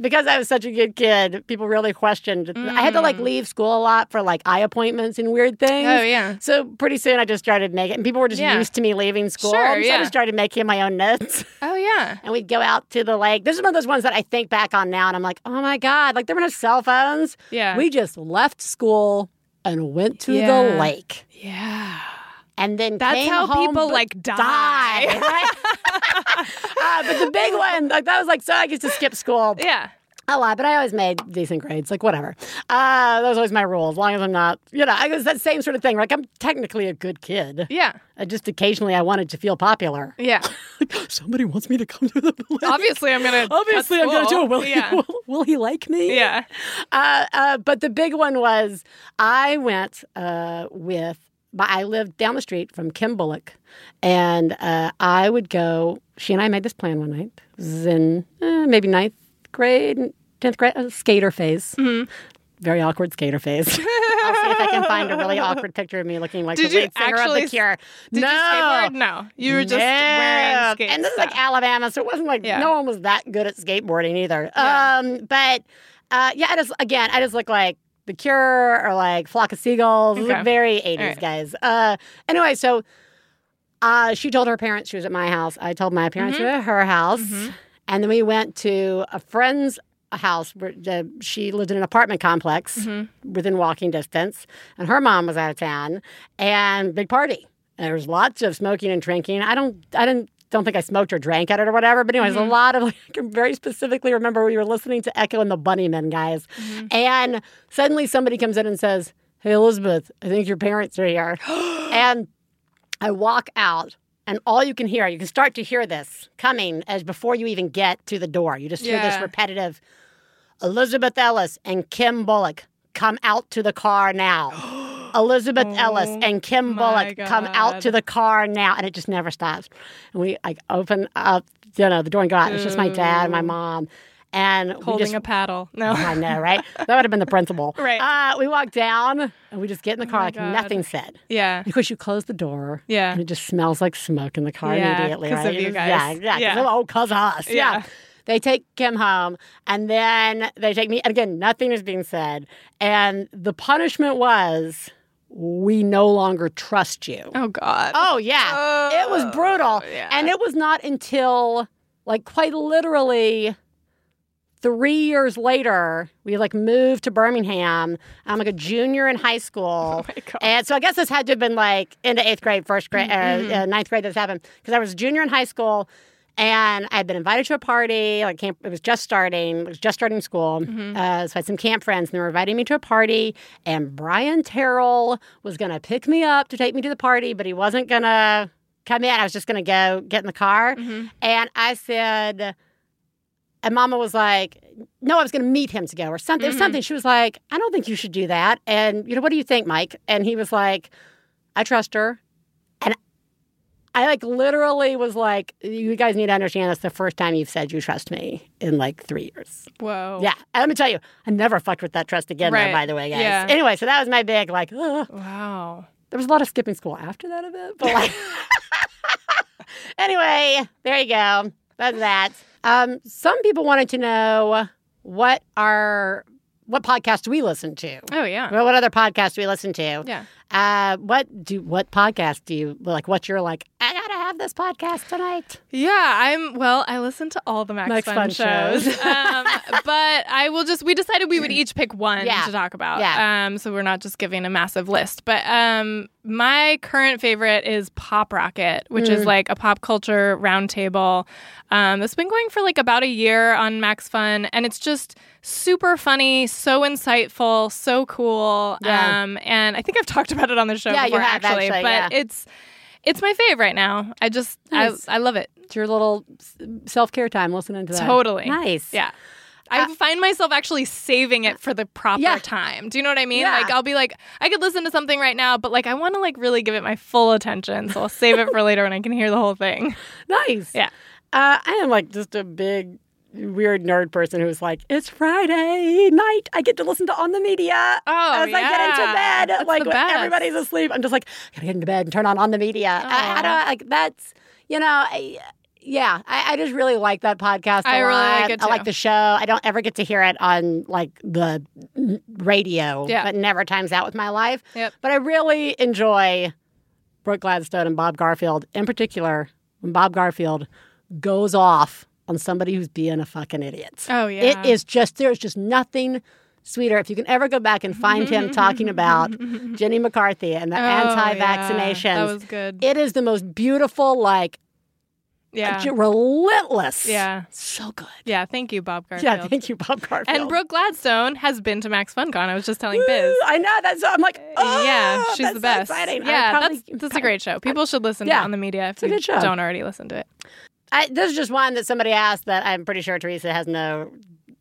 because I was such a good kid, people really questioned. I had to like leave school a lot for like eye appointments and weird things. Oh, yeah. So pretty soon I just started making, and people were just used to me leaving school. Sure, so I just started making my own notes. Oh, yeah. And we'd go out to the lake. This is one of those ones that I think back on now and I'm like, oh my God, like there were no cell phones. Yeah. We just left school and went to the lake. Yeah. And then that's came how home, people like die. Right? But the big one, like that was like, so I used to skip school. Yeah. A lot, but I always made decent grades, like whatever. That was always my rule, as long as I'm not, you know, it was that same sort of thing. Like, I'm technically a good kid. Yeah. Just occasionally I wanted to feel popular. Yeah. Like, somebody wants me to come to the lake. Obviously, I'm going to do it. Will he like me? Yeah. But the big one was I went I lived down the street from Kim Bullock, and I would go, she and I made this plan one night. It was in maybe 9th grade, 10th grade, skater phase. Mm-hmm. very awkward skater face. I'll see if I can find a really awkward picture of me looking like the lead singer of The Cure. Did you skateboard? No. You were just wearing skates. And this is like Alabama, so it wasn't like no one was that good at skateboarding either. Yeah. I just look like The Cure or like Flock of Seagulls. Okay. Very 80s guys. Anyway, so she told her parents she was at my house. I told my parents she was at her house. Mm-hmm. And then we went to a friend's house where she lived in an apartment complex within walking distance, and her mom was out of town. And big party. And there was lots of smoking and drinking. I don't think I smoked or drank at it or whatever. But anyways, a lot of, like, I can very specifically remember we were listening to Echo and the Bunnymen, guys. Mm-hmm. And suddenly somebody comes in and says, "Hey, Elizabeth, I think your parents are here." And I walk out. And all you can hear, you can start to hear this coming as before you even get to the door. You just hear this repetitive, "Elizabeth Ellis and Kim Bullock, come out to the car now." "Elizabeth Ellis and Kim Bullock, come out to the car now." And it just never stops. And we open up, the door and go out. It's just my dad and my mom. And holding a paddle. No. I know, right? That would have been the principal. Right. We walk down and we just get in the car nothing said. Yeah. Because you close the door. Yeah. And it just smells like smoke in the car immediately, right? Because of you guys. Because of us. Yeah. They take Kim home and then they take me. And again, nothing is being said. And the punishment was, "We no longer trust you." Oh, God. Oh, yeah. Oh, it was brutal. Yeah. And it was not until, like, quite literally 3 years later, we moved to Birmingham. I'm a junior in high school. Oh my God. And so I guess this had to have been into eighth grade, first grade, ninth grade this happened. Because I was a junior in high school and I had been invited to a party. Camp, it was just starting. It was just starting school. Mm-hmm. So I had some camp friends and they were inviting me to a party. And Brian Terrell was going to pick me up to take me to the party, but he wasn't going to come in. I was just going to go get in the car. Mm-hmm. And I said... And Mama was like, "No, I was going to meet him to go," or something. It was something. She was like, "I don't think you should do that. And, what do you think, Mike?" And he was like, "I trust her." And I, literally was like, "You guys need to understand that's the first time you've said you trust me in, 3 years. Whoa. Yeah. And let me tell you, I never fucked with that trust again, though, by the way, guys. Yeah. Anyway, so that was my big, ugh. Wow. There was a lot of skipping school after that event. But, anyway, there you go. That's that. Some people wanted to know what podcasts we listen to. Oh yeah. Well, what other podcasts do we listen to? Yeah. What podcast do you like? What you're like? I gotta have this podcast tonight. Yeah, I listen to all the Max Fun shows. But I will we decided we would each pick one to talk about. Yeah. So we're not just giving a massive list, but my current favorite is Pop Rocket, which is a pop culture roundtable. That's been going for about a year on Max Fun, and it's just super funny, so insightful, so cool. Yeah. And I think I've talked about it on the show before, you have, actually. But it's my fave right now. I just I love it. It's your little self-care time listening to that. Totally. Nice. Yeah. I find myself actually saving it for the proper time. Do you know what I mean? Yeah. I'll be I could listen to something right now, but I want to really give it my full attention. So I'll save it for later when I can hear the whole thing. Nice. Yeah. I am just a big weird nerd person who's it's Friday night. I get to listen to On the Media. Oh, as I get into bed. That's when everybody's asleep, I'm just I gotta get into bed and turn on the Media. I just really like that podcast a lot. I really like it, too. I like the show. I don't ever get to hear it on, the radio, but never times out with my life. Yep. But I really enjoy Brooke Gladstone and Bob Garfield, in particular, when Bob Garfield goes off on somebody who's being a fucking idiot. Oh, yeah. It is there's just nothing sweeter. If you can ever go back and find him talking about Jenny McCarthy and the anti-vaccination. Yeah. That was good. It is the most beautiful, relentless. Yeah. So good. Yeah, thank you, Bob Garfield. Yeah, thank you, Bob Garfield. And Brooke Gladstone has been to Max FunCon. I was just telling Biz. I know. I'm like, oh, yeah, she's the best. So exciting. Yeah, that's a great show. People should listen to On the Media if you don't already listen to it. This is just one that somebody asked that I'm pretty sure Theresa has no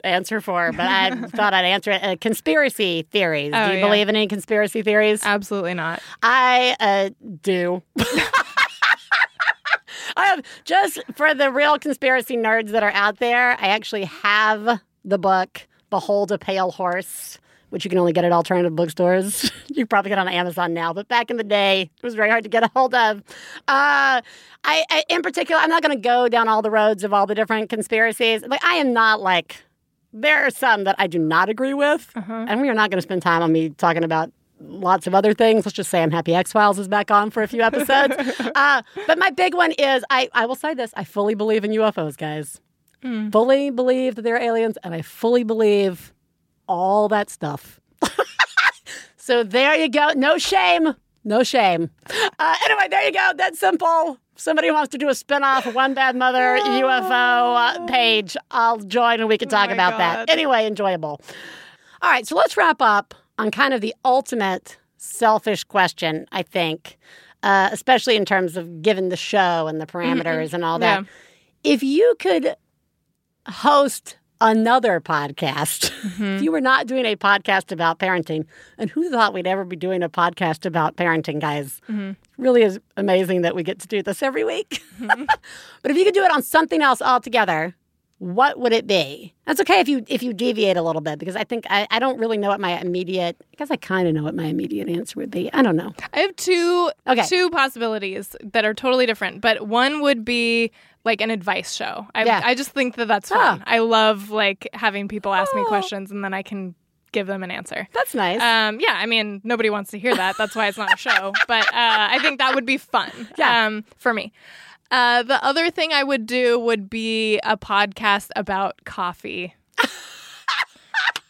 answer for, but I thought I'd answer it. Conspiracy theories. Oh, do you believe in any conspiracy theories? Absolutely not. I do. Just for the real conspiracy nerds that are out there, I actually have the book Behold a Pale Horse, which you can only get at alternative bookstores. You can probably get on Amazon now, but back in the day, it was very hard to get a hold of. I in particular, I'm not going to go down all the roads of all the different conspiracies. Like, I am not like, there are some that I do not agree with, and we are not going to spend time on me talking about lots of other things. Let's just say I'm happy X-Files is back on for a few episodes. But my big one is, I will say this, I fully believe in UFOs, guys. Fully believe that they're aliens, and I fully believe all that stuff. So there you go. No shame. No shame. Anyway, there you go. That's simple. Somebody wants to do a spin-off of One Bad Mother UFO page, I'll join and we can talk about that. Anyway, enjoyable. All right, so let's wrap up on kind of the ultimate selfish question, I think, especially in terms of given the show and the parameters and all that. If you could host another podcast, if you were not doing a podcast about parenting, and who thought we'd ever be doing a podcast about parenting, guys? Really is amazing that we get to do this every week. But if you could do it on something else altogether, what would it be? That's okay if you deviate a little bit, because I think I don't really know what my immediate... I guess I kind of know what my immediate answer would be. I don't know. I have two possibilities that are totally different, but one would be like an advice show. I just think that's fun. I love like having people ask me questions and then I can give them an answer. That's nice. Yeah, I mean, nobody wants to hear that. That's why it's not a show. But I think that would be fun for me. The other thing I would do would be a podcast about coffee.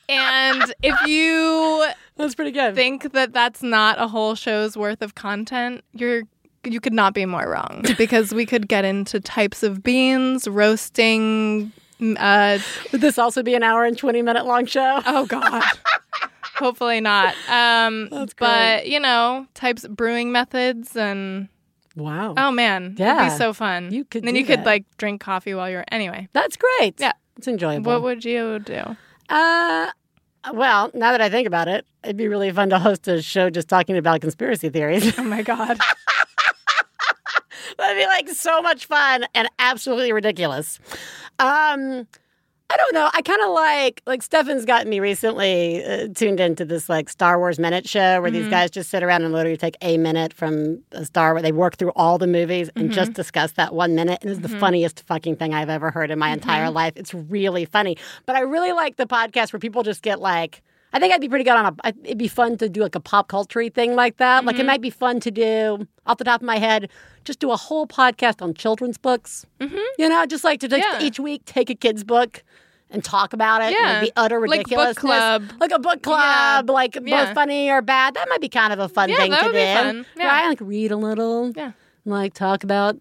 And if you that's pretty good. Think that that's not a whole show's worth of content, you could not be more wrong, because we could get into types of beans, roasting. Would this also be an hour and 20-minute long show? Oh, God. Hopefully not. That's great. But, you know, types of brewing methods and... Wow. Oh, man. Yeah. It'd be so fun. You could could, like, drink coffee while you're... Anyway. That's great. Yeah. It's enjoyable. What would you do? Well, now that I think about it, it'd be really fun to host a show just talking about conspiracy theories. Oh, my God. That'd be, like, so much fun and absolutely ridiculous. I don't know. I kind of like Stefan's gotten me recently tuned into this like Star Wars Minute show where these guys just sit around and literally take a minute from a Star Wars. They work through all the movies and just discuss that 1 minute. And it's the funniest fucking thing I've ever heard in my entire life. It's really funny. But I really like the podcast where people just get like, I think I'd be pretty good on it'd be fun to do like a pop culture thing like that. Like it might be fun to do, off the top of my head, just do a whole podcast on children's books. You know, just like to each week take a kid's book and talk about it. Yeah. And it'd be utter ridiculousness. Like a book club, both funny or bad. That might be kind of a fun thing to do. Yeah, that would be fun. Yeah. Right? Like read a little. Yeah. Like talk about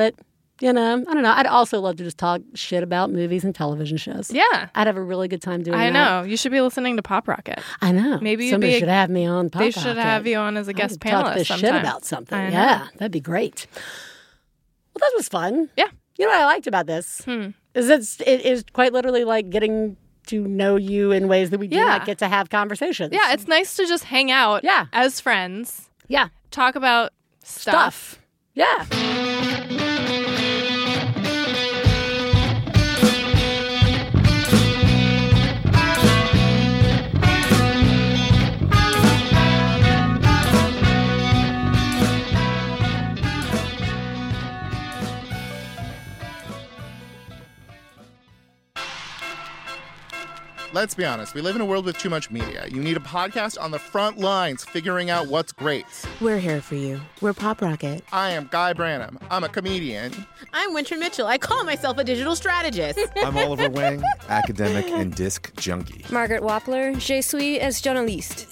it. You know, I don't know. I'd also love to just talk shit about movies and television shows. Yeah. I'd have a really good time doing that. I know. You should be listening to Pop Rocket. I know. Maybe somebody should have me on Pop Rocket. They should have you on as a guest panelist talk this sometime. Shit about something. Yeah. That'd be great. Well, that was fun. Yeah. You know what I liked about this? Is it is quite literally like getting to know you in ways that we do not get to have conversations. Yeah. It's nice to just hang out as friends. Yeah. Talk about stuff. Yeah. Let's be honest, we live in a world with too much media. You need a podcast on the front lines figuring out what's great. We're here for you. We're Pop Rocket. I am Guy Branum. I'm a comedian. I'm Winter Mitchell. I call myself a digital strategist. I'm Oliver Wang, academic and disc junkie. Margaret Wappler, je suis es journaliste.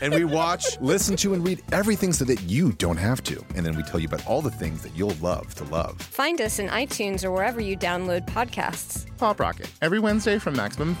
And we watch, listen to, and read everything so that you don't have to. And then we tell you about all the things that you'll love to love. Find us in iTunes or wherever you download podcasts. Pop Rocket, every Wednesday from MaximumFun.org.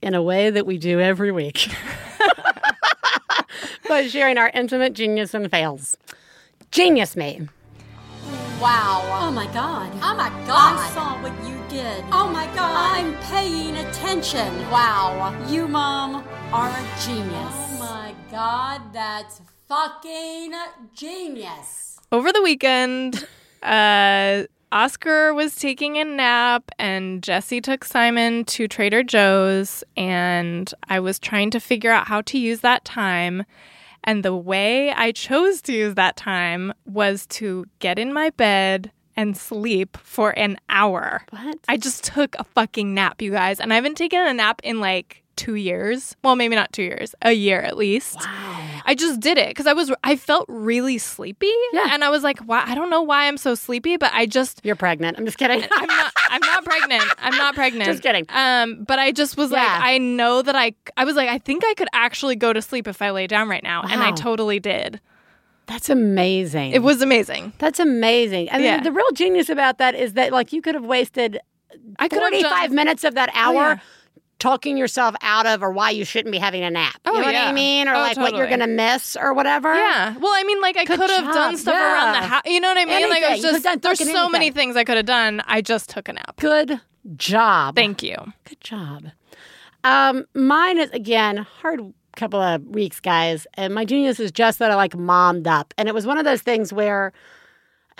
in a way that we do every week. by sharing our intimate genius and fails. Genius me. Wow. Oh, my God. Oh, my God. I saw what you did. Oh, my God. I'm paying attention. Wow. You, Mom, are a genius. Oh, my God. That's fucking genius. Over the weekend, Oscar was taking a nap, and Jesse took Simon to Trader Joe's, and I was trying to figure out how to use that time. And the way I chose to use that time was to get in my bed and sleep for an hour. What? I just took a fucking nap, you guys. And I haven't taken a nap in like 2 years. Well, maybe not 2 years. A year at least. Wow. I just did it because I felt really sleepy. Yeah. And I was like, wow, I don't know why I'm so sleepy, but I just... You're pregnant. I'm just kidding. I'm not pregnant. Just kidding. But I just was like, I know that I was like, I think I could actually go to sleep if I lay down right now. Wow. And I totally did. That's amazing. It was amazing. That's amazing. I mean, the real genius about that is that like you could have wasted 45 minutes of that hour talking yourself out of or why you shouldn't be having a nap. You know what I mean? Or like totally. What you're going to miss or whatever. Yeah. Well, I mean, like I could have done stuff around the house. You know what I mean? Anything. Like it was just, there's so many things I could have done. I just took a nap. Good job. Thank you. Good job. Mine is, again, hard couple of weeks, guys. And my genius is just that I like mommed up. And it was one of those things where...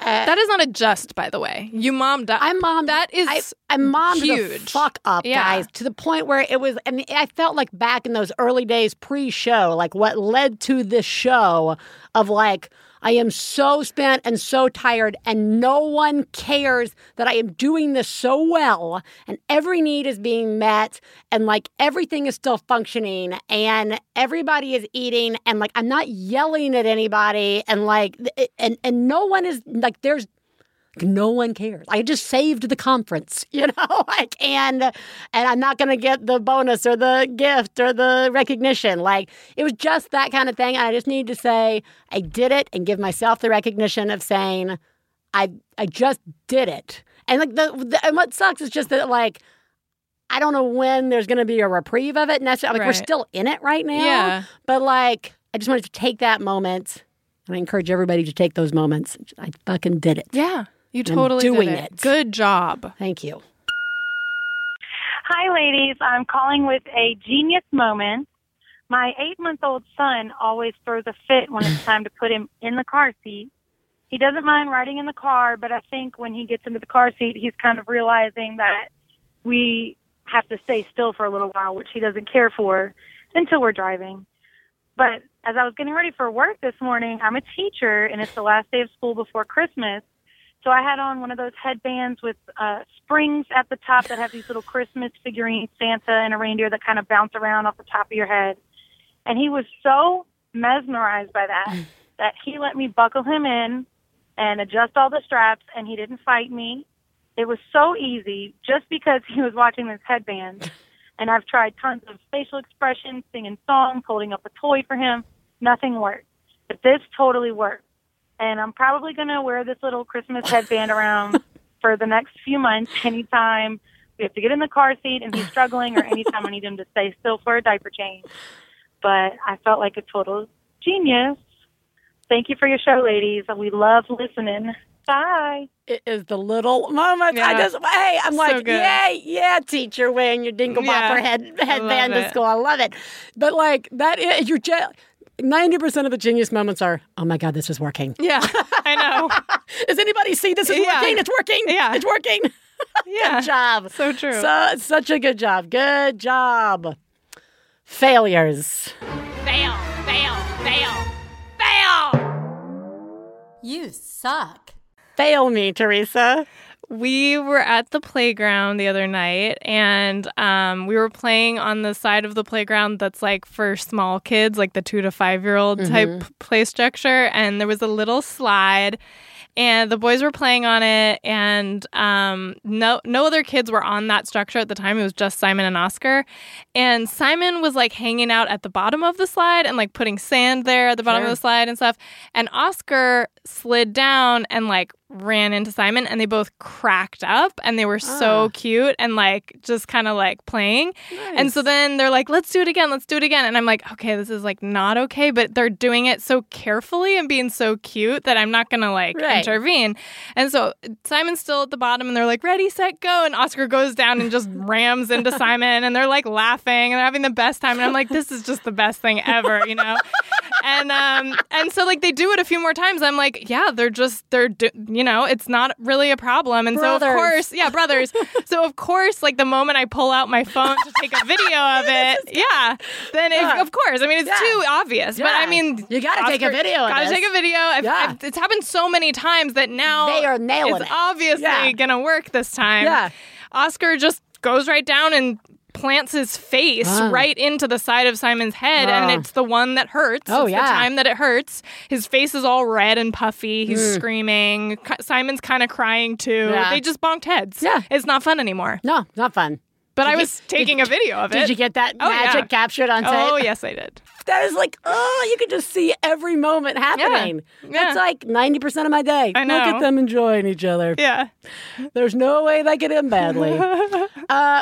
that is not a just, by the way. You mommed up. I mommed. That is I mommed huge. The fuck up, guys, to the point where it was, and I felt like back in those early days pre-show, like what led to this show of like, I am so spent and so tired and no one cares that I am doing this so well and every need is being met and like everything is still functioning and everybody is eating and like I'm not yelling at anybody and like and no one is like there's no one cares. I just saved the conference, you know, like and I'm not going to get the bonus or the gift or the recognition. Like it was just that kind of thing. And I just need to say I did it and give myself the recognition of saying I just did it. And like and what sucks is just that like I don't know when there's going to be a reprieve of it necessarily. Like we're still in it right now. Yeah. But like I just wanted to take that moment. And I encourage everybody to take those moments. I fucking did it. Yeah. You totally doing did it. Good job. Thank you. Hi, ladies. I'm calling with a genius moment. My 8-month-old son always throws a fit when it's time to put him in the car seat. He doesn't mind riding in the car, but I think when he gets into the car seat, he's kind of realizing that we have to stay still for a little while, which he doesn't care for until we're driving. But as I was getting ready for work this morning, I'm a teacher, and it's the last day of school before Christmas. So I had on one of those headbands with springs at the top that have these little Christmas figurines, Santa and a reindeer that kind of bounce around off the top of your head. And he was so mesmerized by that he let me buckle him in and adjust all the straps, and he didn't fight me. It was so easy just because he was watching this headband. And I've tried tons of facial expressions, singing songs, holding up a toy for him. Nothing worked. But this totally worked. And I'm probably going to wear this little Christmas headband around for the next few months. Anytime we have to get in the car seat and he's struggling or anytime I need him to stay still for a diaper change. But I felt like a total genius. Thank you for your show, ladies. We love listening. Bye. It is the little moment. Yeah. I'm so like, good. yay, teacher wearing your dingle bopper headband to school. I love it. But like that, you're just... 90% of the genius moments are, oh, my God, this is working. Yeah, I know. Does anybody see this is working? It's working. Yeah. It's working. Yeah. Good job. So true. Such a good job. Good job. Failures. Fail, fail, fail, fail. You suck. Fail me, Theresa. We were at the playground the other night, and we were playing on the side of the playground that's, like, for small kids, like the 2 to 5-year-old type play structure. And there was a little slide, and the boys were playing on it, and no other kids were on that structure at the time. It was just Simon and Oscar. And Simon was, like, hanging out at the bottom of the slide and, like, putting sand there at the bottom of the slide and stuff. And Oscar slid down and, like, ran into Simon and they both cracked up and they were so cute and like just kind of like playing. Nice. And so then they're like, let's do it again. And I'm like, okay, this is like not okay, but they're doing it so carefully and being so cute that I'm not gonna like intervene. And so Simon's still at the bottom and they're like, ready, set, go. And Oscar goes down and just rams into Simon and they're like laughing and they're having the best time. And I'm like, this is just the best thing ever, you know? And so like they do it a few more times. I'm like, yeah, you know, it's not really a problem. And brothers. So, of course, brothers. So, of course, like the moment I pull out my phone to take a video of it, of course. I mean, it's too obvious. Yeah. But, I mean, you got to take a video of it. It's happened so many times that now they are nailing it. Obviously going to work this time. Yeah. Oscar just goes right down and plants his face right into the side of Simon's head, and it's the one that hurts. The time that it hurts. His face is all red and puffy. He's screaming. Simon's kind of crying, too. Yeah. They just bonked heads. Yeah. It's not fun anymore. No, not fun. But I was taking a video of it. Did you get that magic captured on tape? Oh, yes, I did. That is like, you can just see every moment happening. Yeah. That's like 90% of my day. I know. Look at them enjoying each other. Yeah. There's no way they could end badly.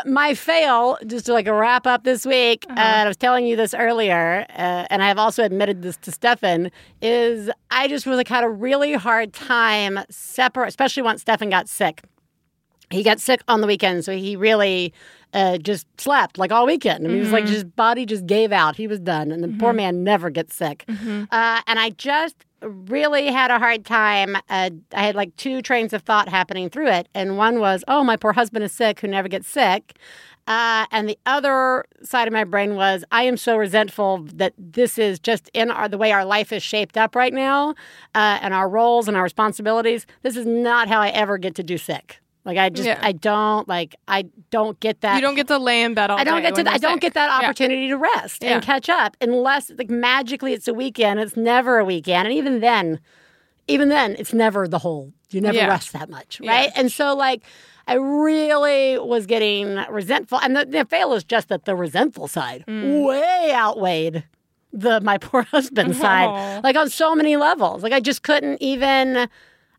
My fail, just to like wrap up this week, and I was telling you this earlier, and I've also admitted this to Stefan, is I just really had a really hard time especially once Stefan got sick. He got sick on the weekend, so he really just slept like all weekend. I mean, it was like his body just gave out. He was done, and the poor man never gets sick. Mm-hmm. And I just really had a hard time. I had like two trains of thought happening through it, and one was, oh, my poor husband is sick who never gets sick. And the other side of my brain was, I am so resentful that this is just the way our life is shaped up right now, and our roles and our responsibilities. This is not how I ever get to do sick. Like, I just, I don't get that. You don't get to lay in bed all day. I don't get that opportunity to rest and catch up unless, like, magically it's a weekend. It's never a weekend. And even then, it's never the whole, you never rest that much, right? And so, like, I really was getting resentful. And the fail is just that the resentful side way outweighed my poor husband's side, like, on so many levels. Like, I just couldn't even...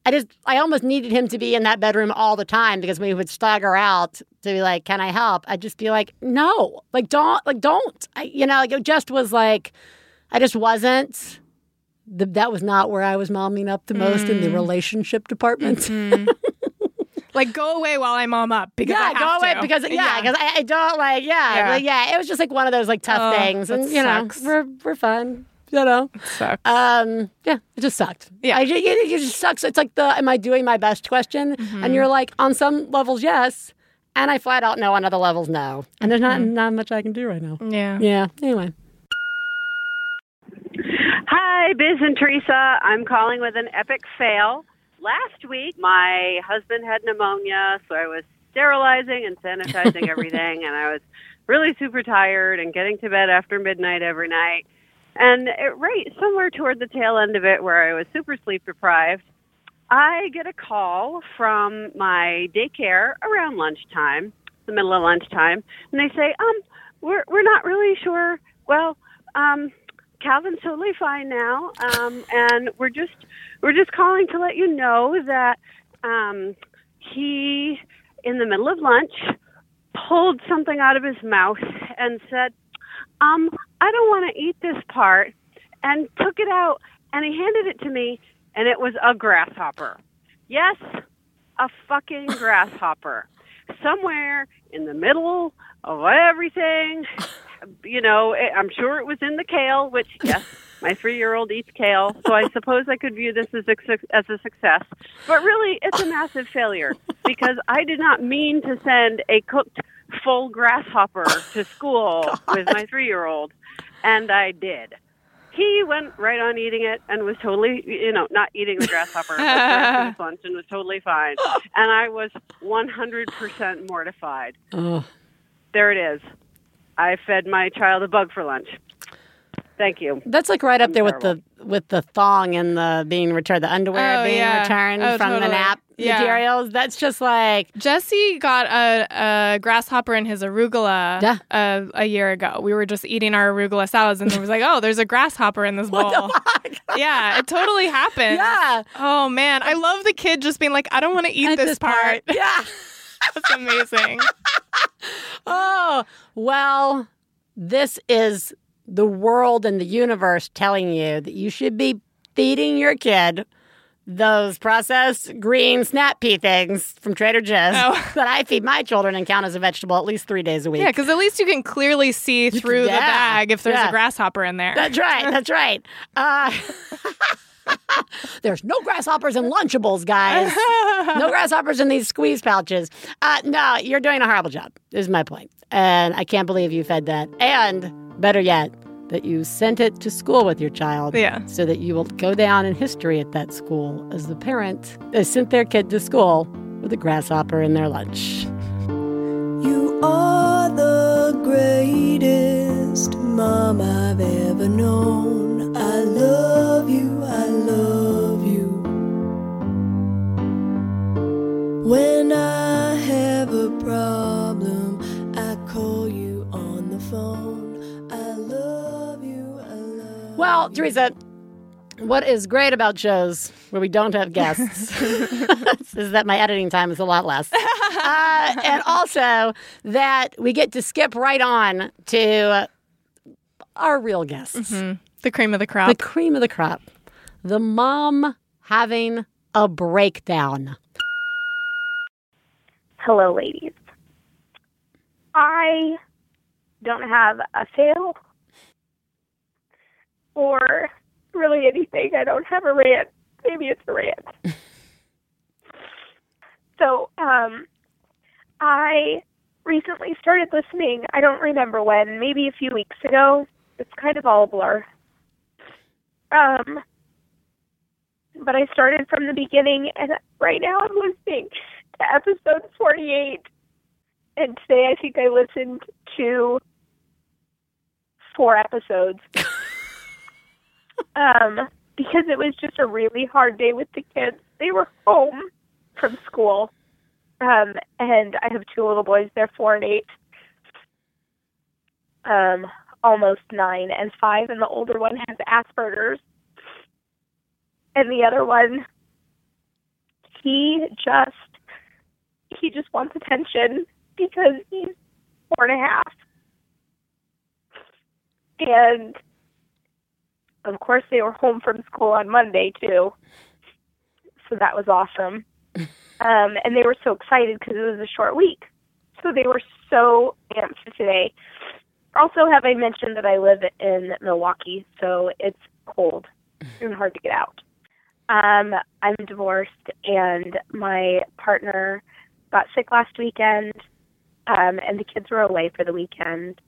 I almost needed him to be in that bedroom all the time because when he would stagger out to be like, can I help? I'd just be like, no, like, don't. It just was like, I just wasn't. That was not where I was momming up the most in the relationship department. Mm-hmm. Like, go away while I mom up because I have to. Yeah, go away because I don't like, It was just like one of those like tough things. And, sucks. We're fine. You know? It sucks. It just sucked. Yeah. It just sucks. It's like the am I doing my best question? Mm-hmm. And you're like, on some levels, yes. And I flat out no on other levels, no. And there's not much I can do right now. Yeah. Yeah. Anyway. Hi, Biz and Theresa. I'm calling with an epic fail. Last week, my husband had pneumonia, so I was sterilizing and sanitizing everything. And I was really super tired and getting to bed after midnight every night. And right somewhere toward the tail end of it where I was super sleep-deprived, I get a call from my daycare around lunchtime, the middle of lunchtime, and they say, we're not really sure. Well, Calvin's totally fine now, and we're just calling to let you know that he, in the middle of lunch, pulled something out of his mouth and said, I don't want to eat this part, and took it out, and he handed it to me, and it was a grasshopper. Yes, a fucking grasshopper. Somewhere in the middle of everything, you know, I'm sure it was in the kale, which, yes, my 3-year-old eats kale, so I suppose I could view this as a success. But really, it's a massive failure, because I did not mean to send a cooked full grasshopper to school with my 3-year-old, and I did. He went right on eating it and was totally, not eating the grasshopper, but the rest of his lunch, and was totally fine. And I was 100% mortified. Oh. There it is. I fed my child a bug for lunch. Thank you. That's like right up there with the thong and the being returned, the underwear returned from the nap materials. That's just like Jesse got a grasshopper in his arugula a year ago. We were just eating our arugula salads, and it was like, oh, there's a grasshopper in this bowl. What the fuck? Yeah, it totally happened. Yeah. Oh, man. I love the kid just being like, I don't want to eat this part. Yeah. That's amazing. Oh, well, this is the world and the universe telling you that you should be feeding your kid those processed green snap pea things from Trader Joe's that I feed my children and count as a vegetable at least 3 days a week. Yeah, because at least you can clearly see through the bag if there's a grasshopper in there. That's right. That's right. There's no grasshoppers in Lunchables, guys. No grasshoppers in these squeeze pouches. No, you're doing a horrible job, is my point. And I can't believe you fed that. And better yet, that you sent it to school with your child so that you will go down in history at that school as the parent that sent their kid to school with a grasshopper in their lunch. You are the greatest mom I've ever known. I love you, I love you. When I have a problem, I call you on the phone. Well, Theresa, what is great about shows where we don't have guests is that my editing time is a lot less. And also that we get to skip right on to our real guests. Mm-hmm. The cream of the crop. The cream of the crop. The mom having a breakdown. Hello, ladies. I don't have a fail. Or really anything. I don't have a rant. Maybe it's a rant. So, I recently started listening. I don't remember when. Maybe a few weeks ago. It's kind of all a blur. But I started from the beginning, and right now I'm listening to episode 48. And today I think I listened to 4 episodes. Because it was just a really hard day with the kids. They were home from school. And I have 2 little boys. They're 4 and 8. Almost 9 and 5. And the older one has Asperger's. And the other one, he just wants attention because he's 4 and a half. And of course, they were home from school on Monday, too. So that was awesome. And they were so excited because it was a short week. So they were so amped for today. Also, have I mentioned that I live in Milwaukee, so it's cold and hard to get out. I'm divorced, and my partner got sick last weekend, and the kids were away for the weekend.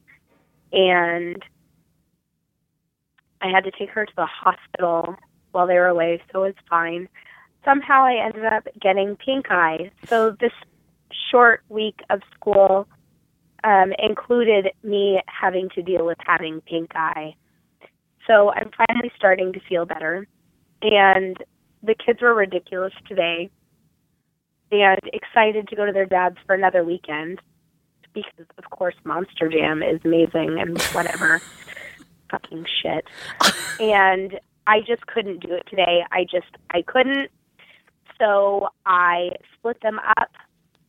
And I had to take her to the hospital while they were away, so it was fine. Somehow I ended up getting pink eye. So this short week of school included me having to deal with having pink eye. So I'm finally starting to feel better. And the kids were ridiculous today and excited to go to their dad's for another weekend because, of course, Monster Jam is amazing and whatever. Fucking shit. And I just couldn't do it today. I couldn't. So I split them up,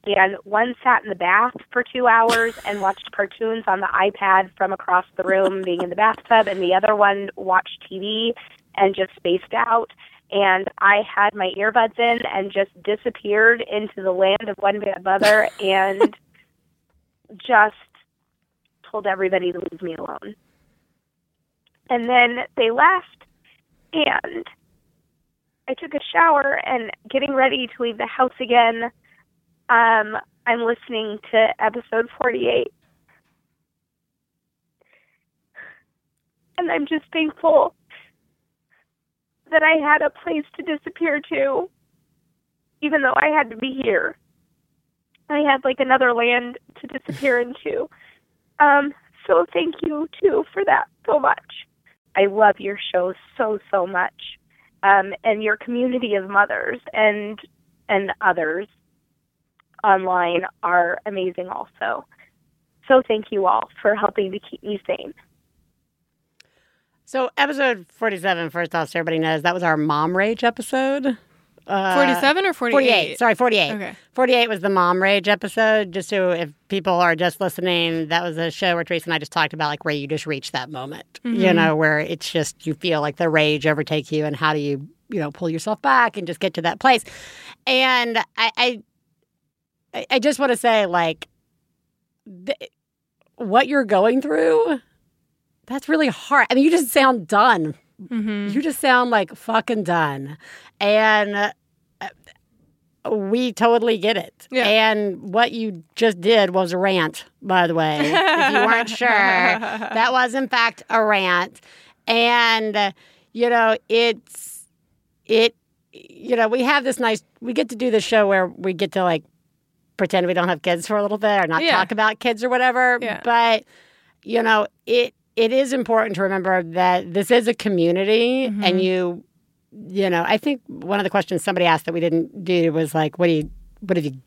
and one sat in the bath for 2 hours and watched cartoons on the iPad from across the room being in the bathtub, and the other one watched TV and just spaced out. And I had my earbuds in and just disappeared into the land of One Bad Mother and just told everybody to leave me alone. And then they left, and I took a shower and getting ready to leave the house again. I'm listening to episode 48. And I'm just thankful that I had a place to disappear to, even though I had to be here. I had, anher land to disappear into. So thank you, too, for that so much. I love your show so, so much, and your community of mothers and others online are amazing also. So thank you all for helping to keep me sane. So episode 47, first off, so everybody knows, that was our Mom Rage episode. 47 or 48? 48. Sorry, 48. Okay. 48 was the Mom Rage episode. Just so if people are just listening, that was a show where Theresa and I just talked about like where you just reach that moment, mm-hmm. you know, where it's just you feel like the rage overtake you and how do you, you know, pull yourself back and just get to that place. And I just want to say like what you're going through, that's really hard. I mean, you just sound done. Mm-hmm. You just sound like fucking done. And we totally get it. Yeah. And what you just did was a rant, by the way, if you weren't sure. That was, in fact, a rant. And, you know, you know, we have this nice, we get to do this show where we get to, like, pretend we don't have kids for a little bit or not talk about kids or whatever. Yeah. But, you know, it is important to remember that this is a community, mm-hmm. and you know, I think one of the questions somebody asked that we didn't do was like, what do you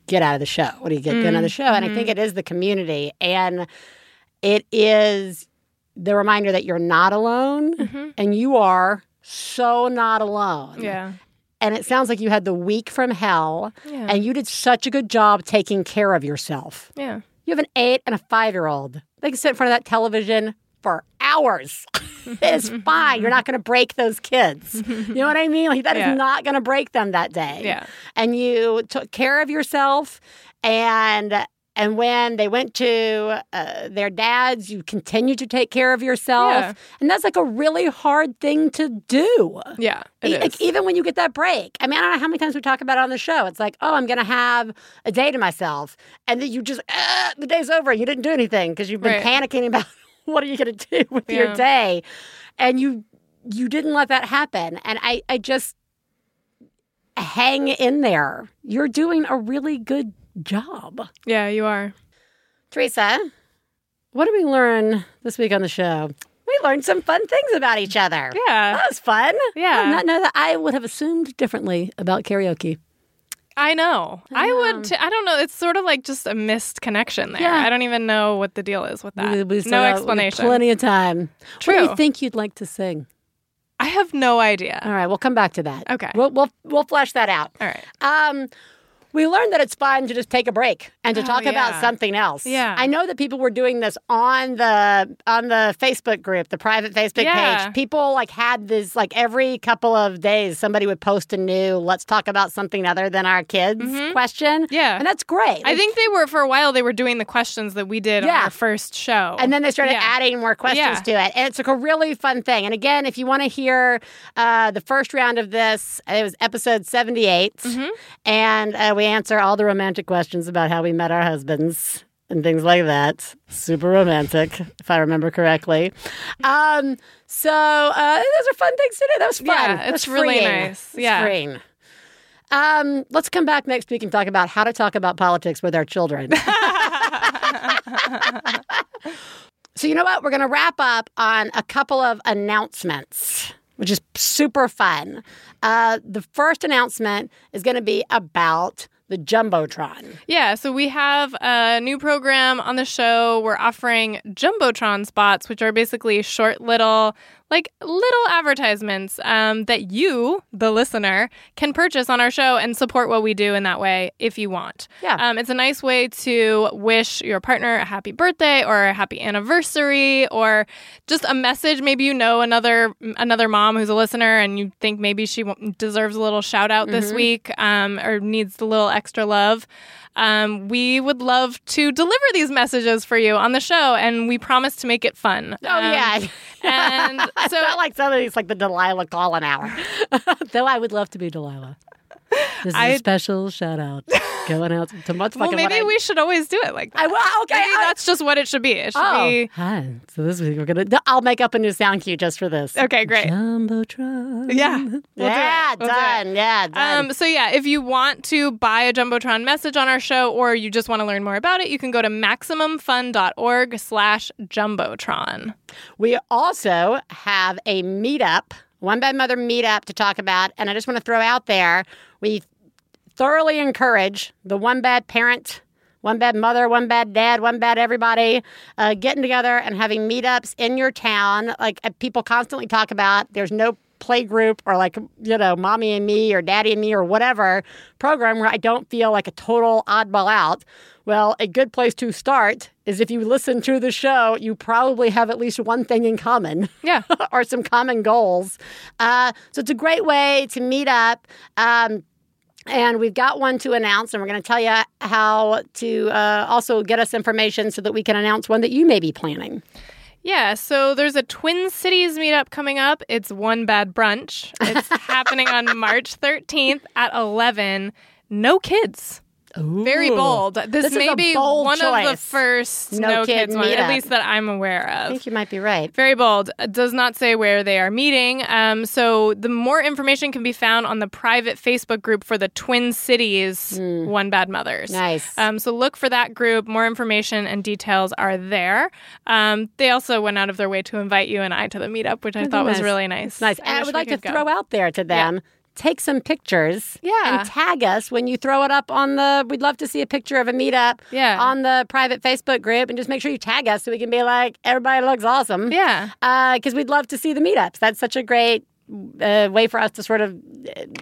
get out of the show? What do you get out of the show? And mm-hmm. I think it is the community, and it is the reminder that you're not alone, mm-hmm. and you are so not alone. Yeah. And it sounds like you had the week from hell, and you did such a good job taking care of yourself. Yeah. You have an 8 and a 5-year-old. They can sit in front of that television for hours. It's fine. You're not going to break those kids. You know what I mean? Like, that is not going to break them that day. Yeah. And you took care of yourself. And when they went to their dads, you continued to take care of yourself. Yeah. And that's like a really hard thing to do. Yeah, it is. Even when you get that break. I mean, I don't know how many times we talk about it on the show. It's like, oh, I'm going to have a day to myself. And then you just, the day's over. You didn't do anything because you've been panicking about what are you going to do with your day? And you didn't let that happen. And I just hang in there. You're doing a really good job. Yeah, you are. Theresa, what did we learn this week on the show? We learned some fun things about each other. Yeah. That was fun. Yeah. I did not know that. I would have assumed differently about karaoke. I know. I would. I don't know. It's sort of like just a missed connection there. Yeah. I don't even know what the deal is with that. We no explanation. Plenty of time. True. What do you think you'd like to sing? I have no idea. All right, we'll come back to that. Okay. We'll flesh that out. All right. We learned that it's fun to just take a break and to talk about something else. Yeah. I know that people were doing this on the Facebook group, the private Facebook page. People like had this like every couple of days somebody would post a new let's talk about something other than our kids question. Yeah. And that's great. Like, I think they were for a while they were doing the questions that we did on our first show. And then they started adding more questions to it. And it's like a really fun thing. And again, if you want to hear the first round of this, it was episode 78. Mm-hmm. And we answer all the romantic questions about how we met our husbands and things like that. Super romantic, if I remember correctly. So those are fun things to do. That was fun. Yeah, it's really nice. Yeah. Freeing. Let's come back next week and talk about how to talk about politics with our children. So you know what? We're going to wrap up on a couple of announcements, which is super fun. The first announcement is going to be about the Jumbotron. Yeah, so we have a new program on the show. We're offering Jumbotron spots, which are basically short little advertisements that you, the listener, can purchase on our show and support what we do in that way if you want. Yeah. It's a nice way to wish your partner a happy birthday or a happy anniversary or just a message. Maybe you know another mom who's a listener and you think maybe she deserves a little shout out this week or needs a little extra love. We would love to deliver these messages for you on the show, and we promise to make it fun. Oh, yeah. And so it's not like somebody's like the Delilah call an hour. Though I would love to be Delilah. This is a special shout-out going out to much fucking maybe we should always do it like that. Maybe that's just what it should be. It should be... Hi. So this week we're going to... I'll make up a new sound cue just for this. Okay, great. Jumbotron. Yeah. We'll do it. If you want to buy a Jumbotron message on our show or you just want to learn more about it, you can go to MaximumFun.org/Jumbotron. We also have a meetup... One Bad Mother meetup to talk about, and I just want to throw out there, we thoroughly encourage the One Bad Parent One Bad Mother, One Bad Dad, One Bad Everybody, getting together and having meetups in your town, like people constantly talk about. There's no playgroup or like, you know, Mommy and Me or Daddy and Me or whatever program where I don't feel like a total oddball out. Well, a good place to start is if you listen to the show, you probably have at least one thing in common. Yeah. Or some common goals. So it's a great way to meet up. And we've got one to announce, and we're going to tell you how to also get us information so that we can announce one that you may be planning. Yeah, so there's a Twin Cities meetup coming up. It's One Bad Brunch. It's happening on March 13th at 11. No kids. Ooh. Very bold. This may be one choice of the first no kids one, at least that I'm aware of. I think you might be right. Very bold. It does not say where they are meeting. So the more information can be found on the private Facebook group for the Twin Cities One Bad Mothers. Nice. So look for that group. More information and details are there. They also went out of their way to invite you and I to the meetup, which I thought was really nice. Nice. And I would like to throw out there to them. Yeah. Take some pictures and tag us when you throw it up on the, we'd love to see a picture of a meetup on the private Facebook group, and just make sure you tag us so we can be like, everybody looks awesome. Yeah. Because we'd love to see the meetups. That's such a great way for us to sort of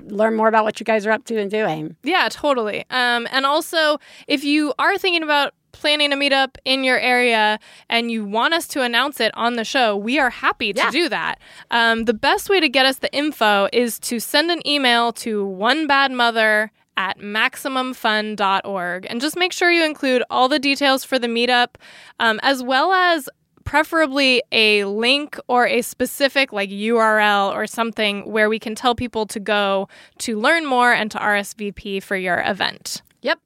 learn more about what you guys are up to and doing. Yeah, totally. And also, if you are thinking about planning a meetup in your area and you want us to announce it on the show, we are happy to do that. The best way to get us the info is to send an email to onebadmother@maximumfun.org, and just make sure you include all the details for the meetup, as well as preferably a link or a specific like URL or something where we can tell people to go to learn more and to RSVP for your event. Yep.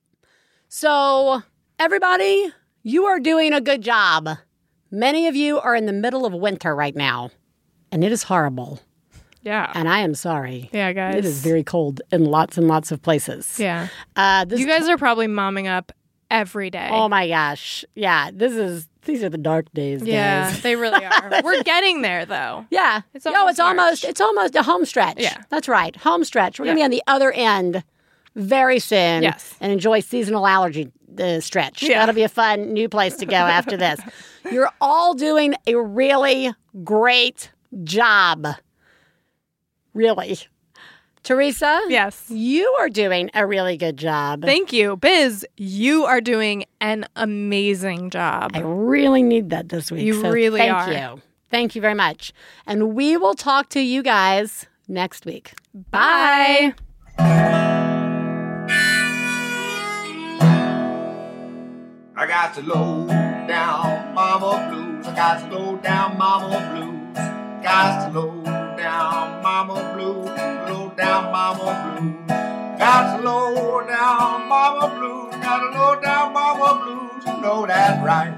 So everybody, you are doing a good job. Many of you are in the middle of winter right now, and it is horrible. Yeah. And I am sorry. Yeah, guys. It is very cold in lots and lots of places. Yeah. You guys are probably momming up every day. Oh, my gosh. Yeah, these are the dark days, guys. Yeah, they really are. We're getting there, though. Yeah. It's almost a home stretch. Yeah. That's right. Home stretch. We're going to be on the other end very soon. Yes. And enjoy seasonal allergy stretch. Yeah. That'll be a fun new place to go after this. You're all doing a really great job. Really. Theresa? Yes. You are doing a really good job. Thank you. Biz, you are doing an amazing job. I really need that this week. Thank you. Thank you very much. And we will talk to you guys next week. Bye. I got to low down mama blues. I got to low down mama blues. Got to low down mama blues. Low down mama blues. Got to low down mama blues. Got to low down mama blues. You know that's right.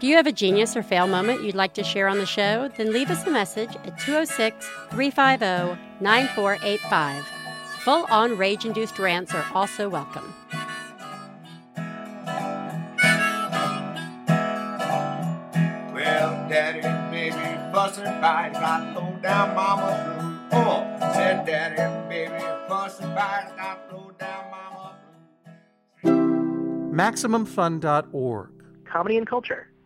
Do you have a genius or fail moment you'd like to share on the show? Then leave us a message at 206-350-9485. Full-on rage-induced rants are also welcome. Well, Daddy baby bustin' by, got low down mama blue. Oh, said Daddy baby bustin' by, got low down mama blue. MaximumFun.org. Comedy and culture.